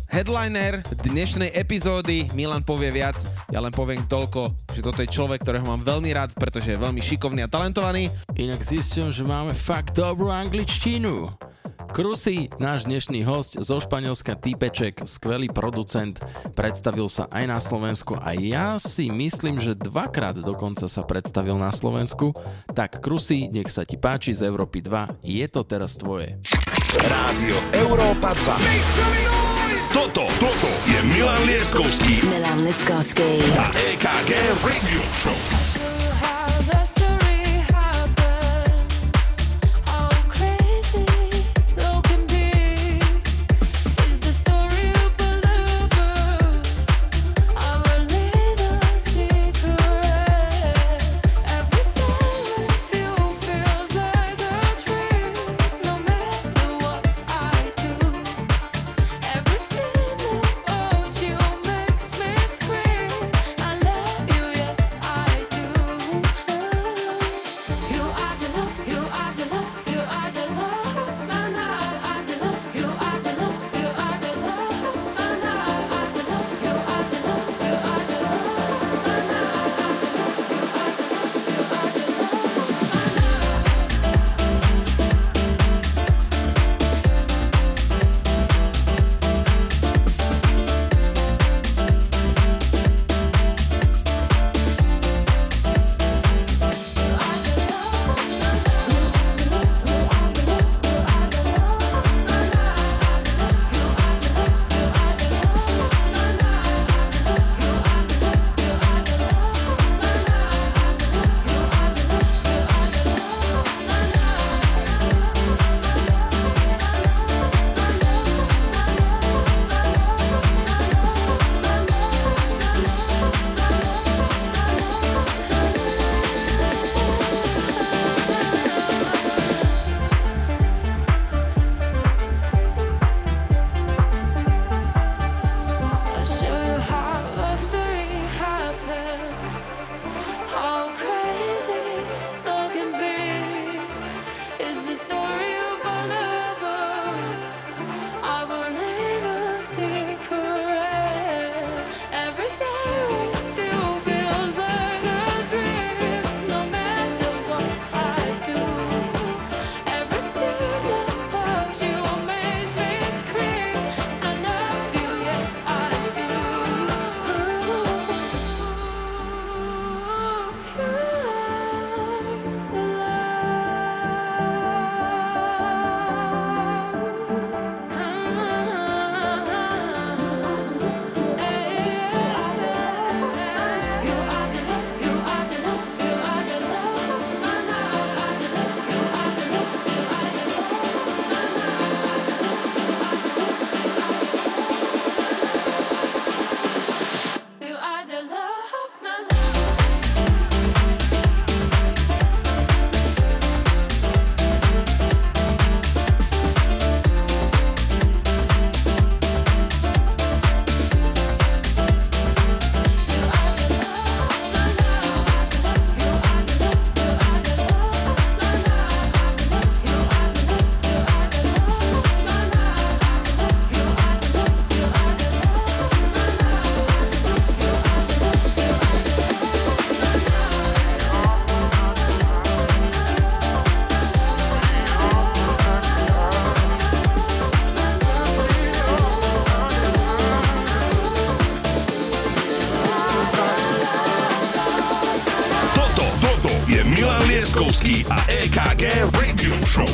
headliner dnešnej epizódy. Milan povie viac, ja len poviem toľko, že toto je človek, ktorého mám veľmi rád, pretože je veľmi šikovný a talentovaný. Inak zistím, že máme fakt dobrú angličtinu. Crusy, náš dnešný hosť zo Španielska, týpeček, skvelý producent, predstavil sa aj na Slovensku a ja si myslím, že dvakrát dokonca sa predstavil na Slovensku. Tak Crusy, nech sa ti páči, z Európy 2, je to teraz tvoje. Rádio Európa 2. Toto je Milan Lieskovský. Milan Lieskovský a EKG Radio Show. Lieskovský a EKG Radio Show.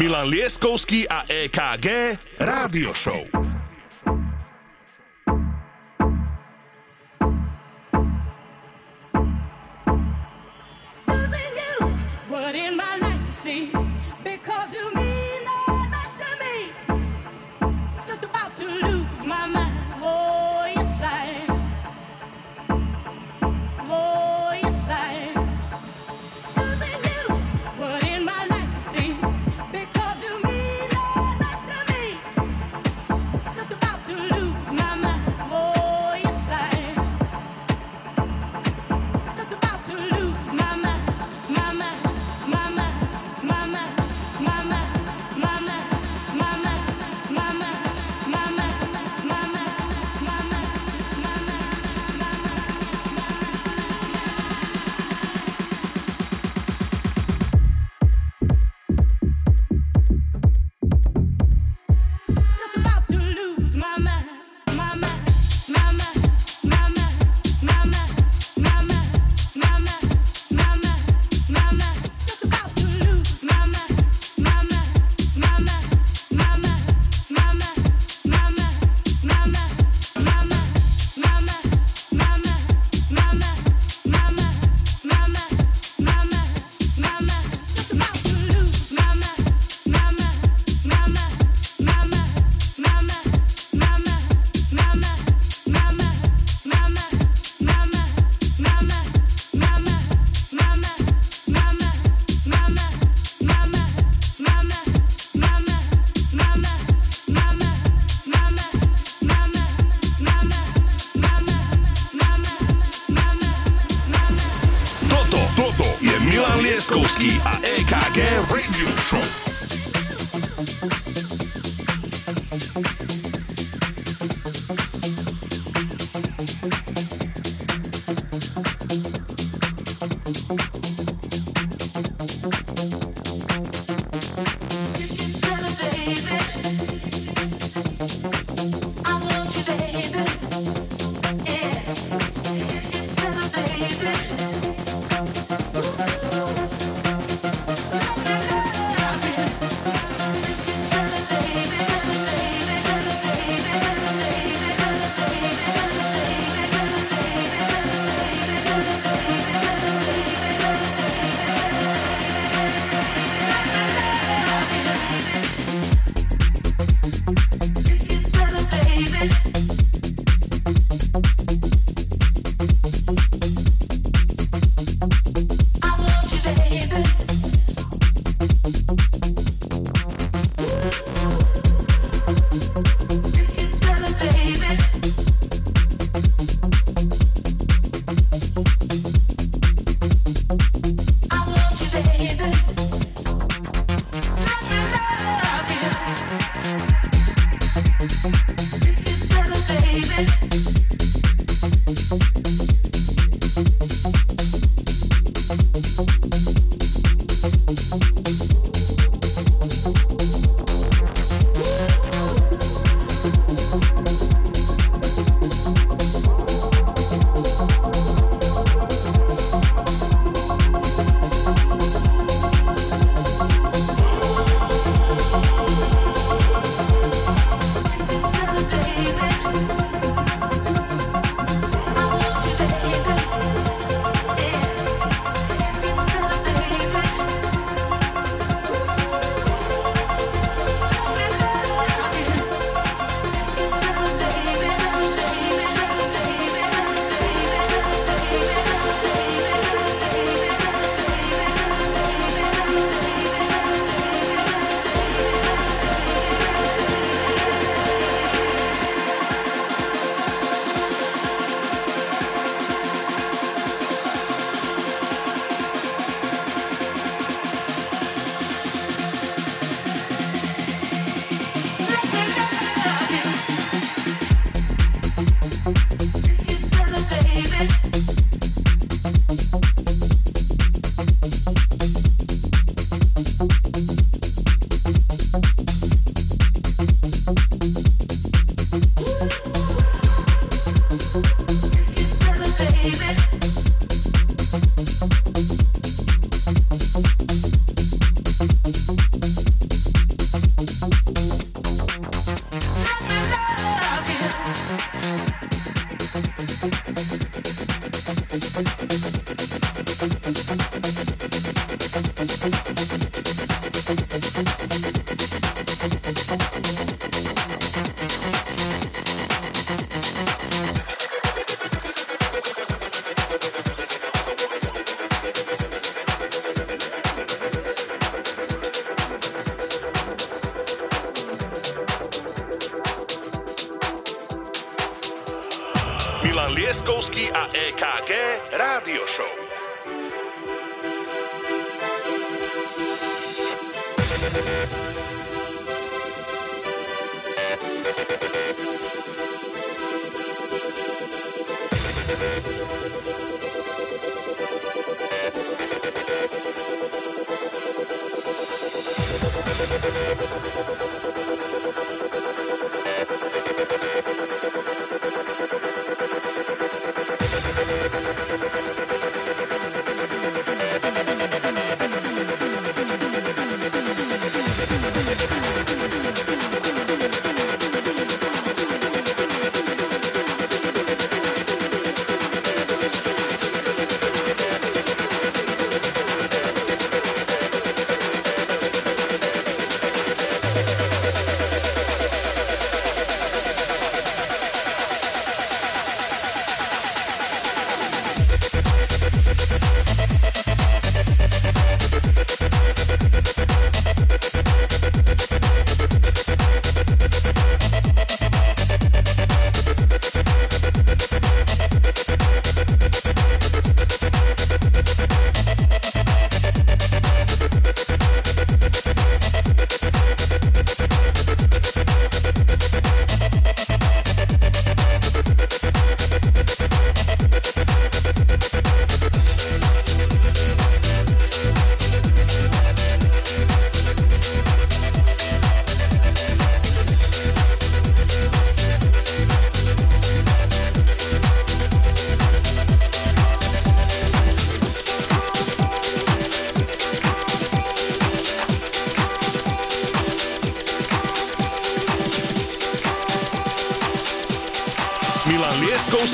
Milan Lieskovský a EKG Rádio Show. Lieskovský a EKG Radio Show. Milan Lieskovský a EKG Rádio Show.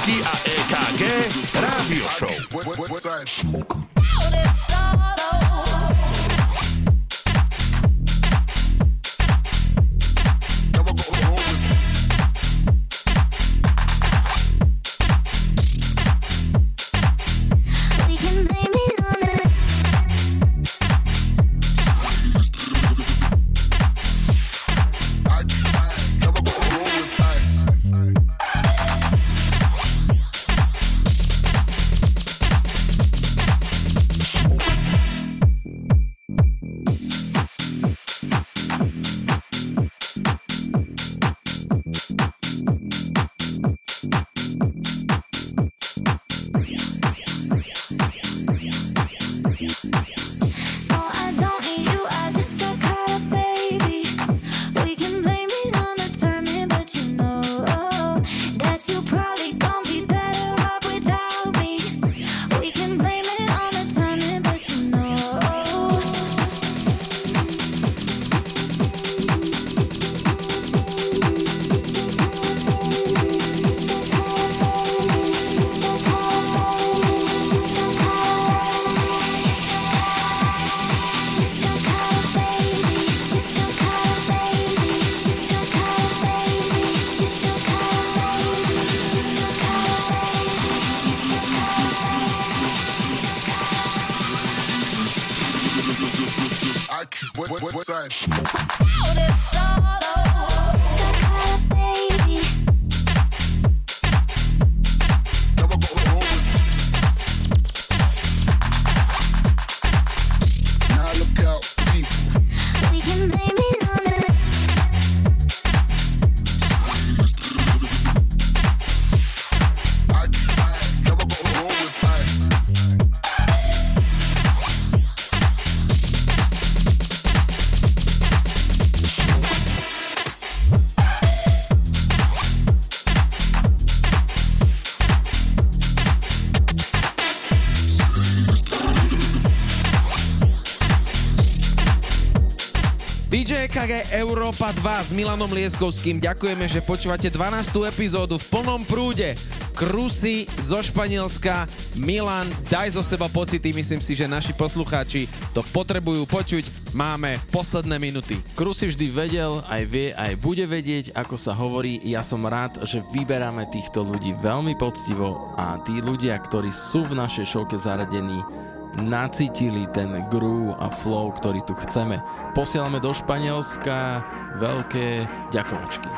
Solveig a EKG Rádio Show. DJ EKG Europa 2 s Milanom Lieskovským. Ďakujeme, že počúvate 12. epizódu v plnom prúde. Crusy zo Španielska. Milan, daj zo seba pocity. Myslím si, že naši poslucháči to potrebujú počuť. Máme posledné minuty. Crusy vždy vedel, aj vie, aj bude vedieť, ako sa hovorí. Ja som rád, že vyberáme týchto ľudí veľmi poctivo a tí ľudia, ktorí sú v našej showke zaradení, nacítili ten groove a flow, ktorý tu chceme. Posielame do Španielska veľké ďakovačky.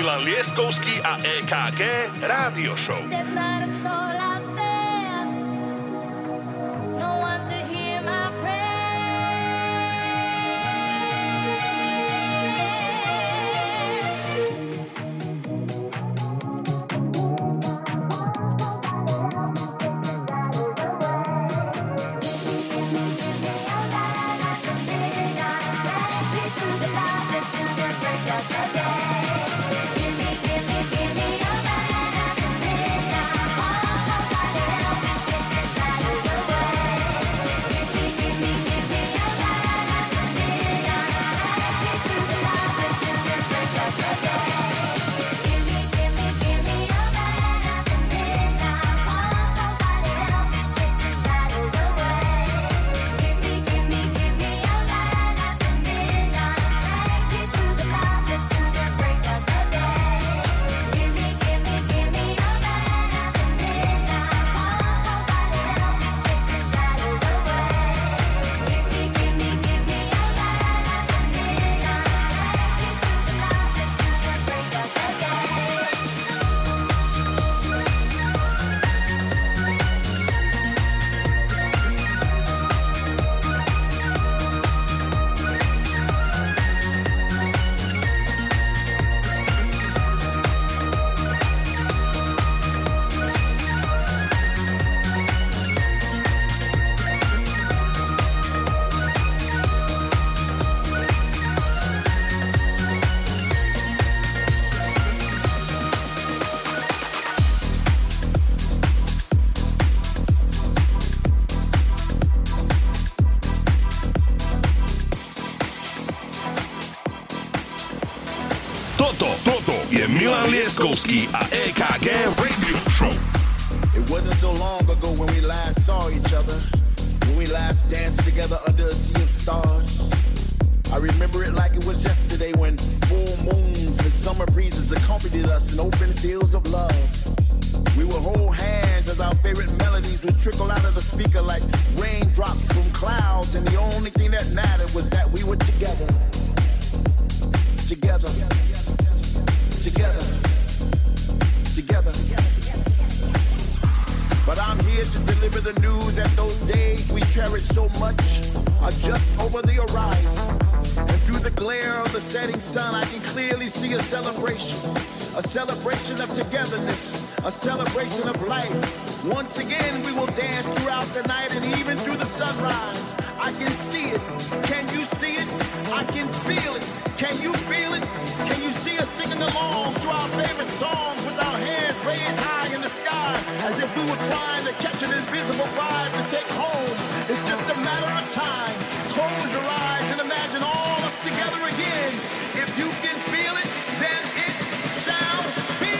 Milan Lieskovský a EKG Rádio Show. Lieskovský a EKG Radio Show. It wasn't so long ago when we last saw each other, when we last danced together under a sea of stars. I remember it like it was yesterday when full moons and summer breezes accompanied us in open fields of love. We would hold hands as our favorite melodies would trickle out of the speaker like raindrops from clouds, and the only thing that mattered was that we were together. Together. Together. Together. But I'm here to deliver the news that those days we cherish so much are just over the horizon. And through the glare of the setting sun, I can clearly see a celebration of togetherness, a celebration of life. Once again, we will dance throughout the night and even through the sunrise. I can see it. Can you see it? I can feel it. Can you feel it? Can you see us singing along to our favorite songs with our hands raised high in the sky as if we were trying to catch an invisible vibe to take home? It's just a matter of time. Close your eyes and imagine all of us together again. If you can feel it, then it shall be.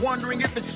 Wondering if it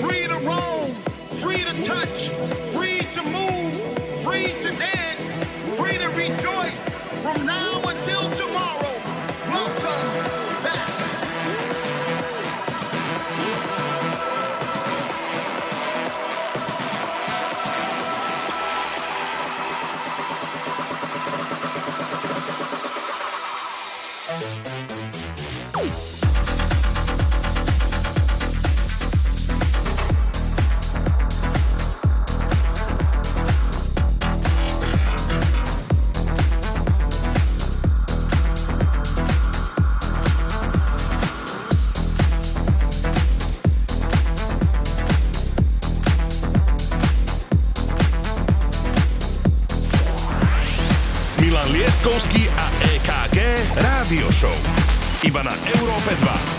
free to roam, free to touch, free to move, free to dance, free to rejoice from now until tomorrow. Welcome. Lieskovský a EKG Rádio Show. Iba na Európe 2.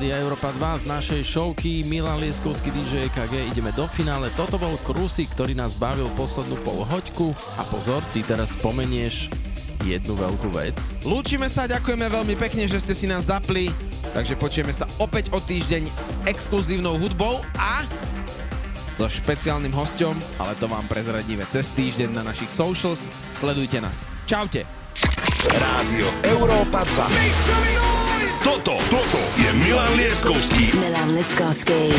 Európa 2 z našej showky Milan Lieskovský DJ EKG. Ideme do finále. Toto bol Crusy, ktorý nás bavil poslednú polhoďku. A pozor, ty teraz spomenieš jednu veľkú vec. Lúčime sa, ďakujeme veľmi pekne, že ste si nás zapli. Takže počujeme sa opäť o týždeň s exkluzívnou hudbou a so špeciálnym hosťom, ale to vám prezradíme cez týždeň na našich socials. Sledujte nás. Čaute. Rádio Európa 2. Toto je Milan Lieskovský. Milan Lieskovský.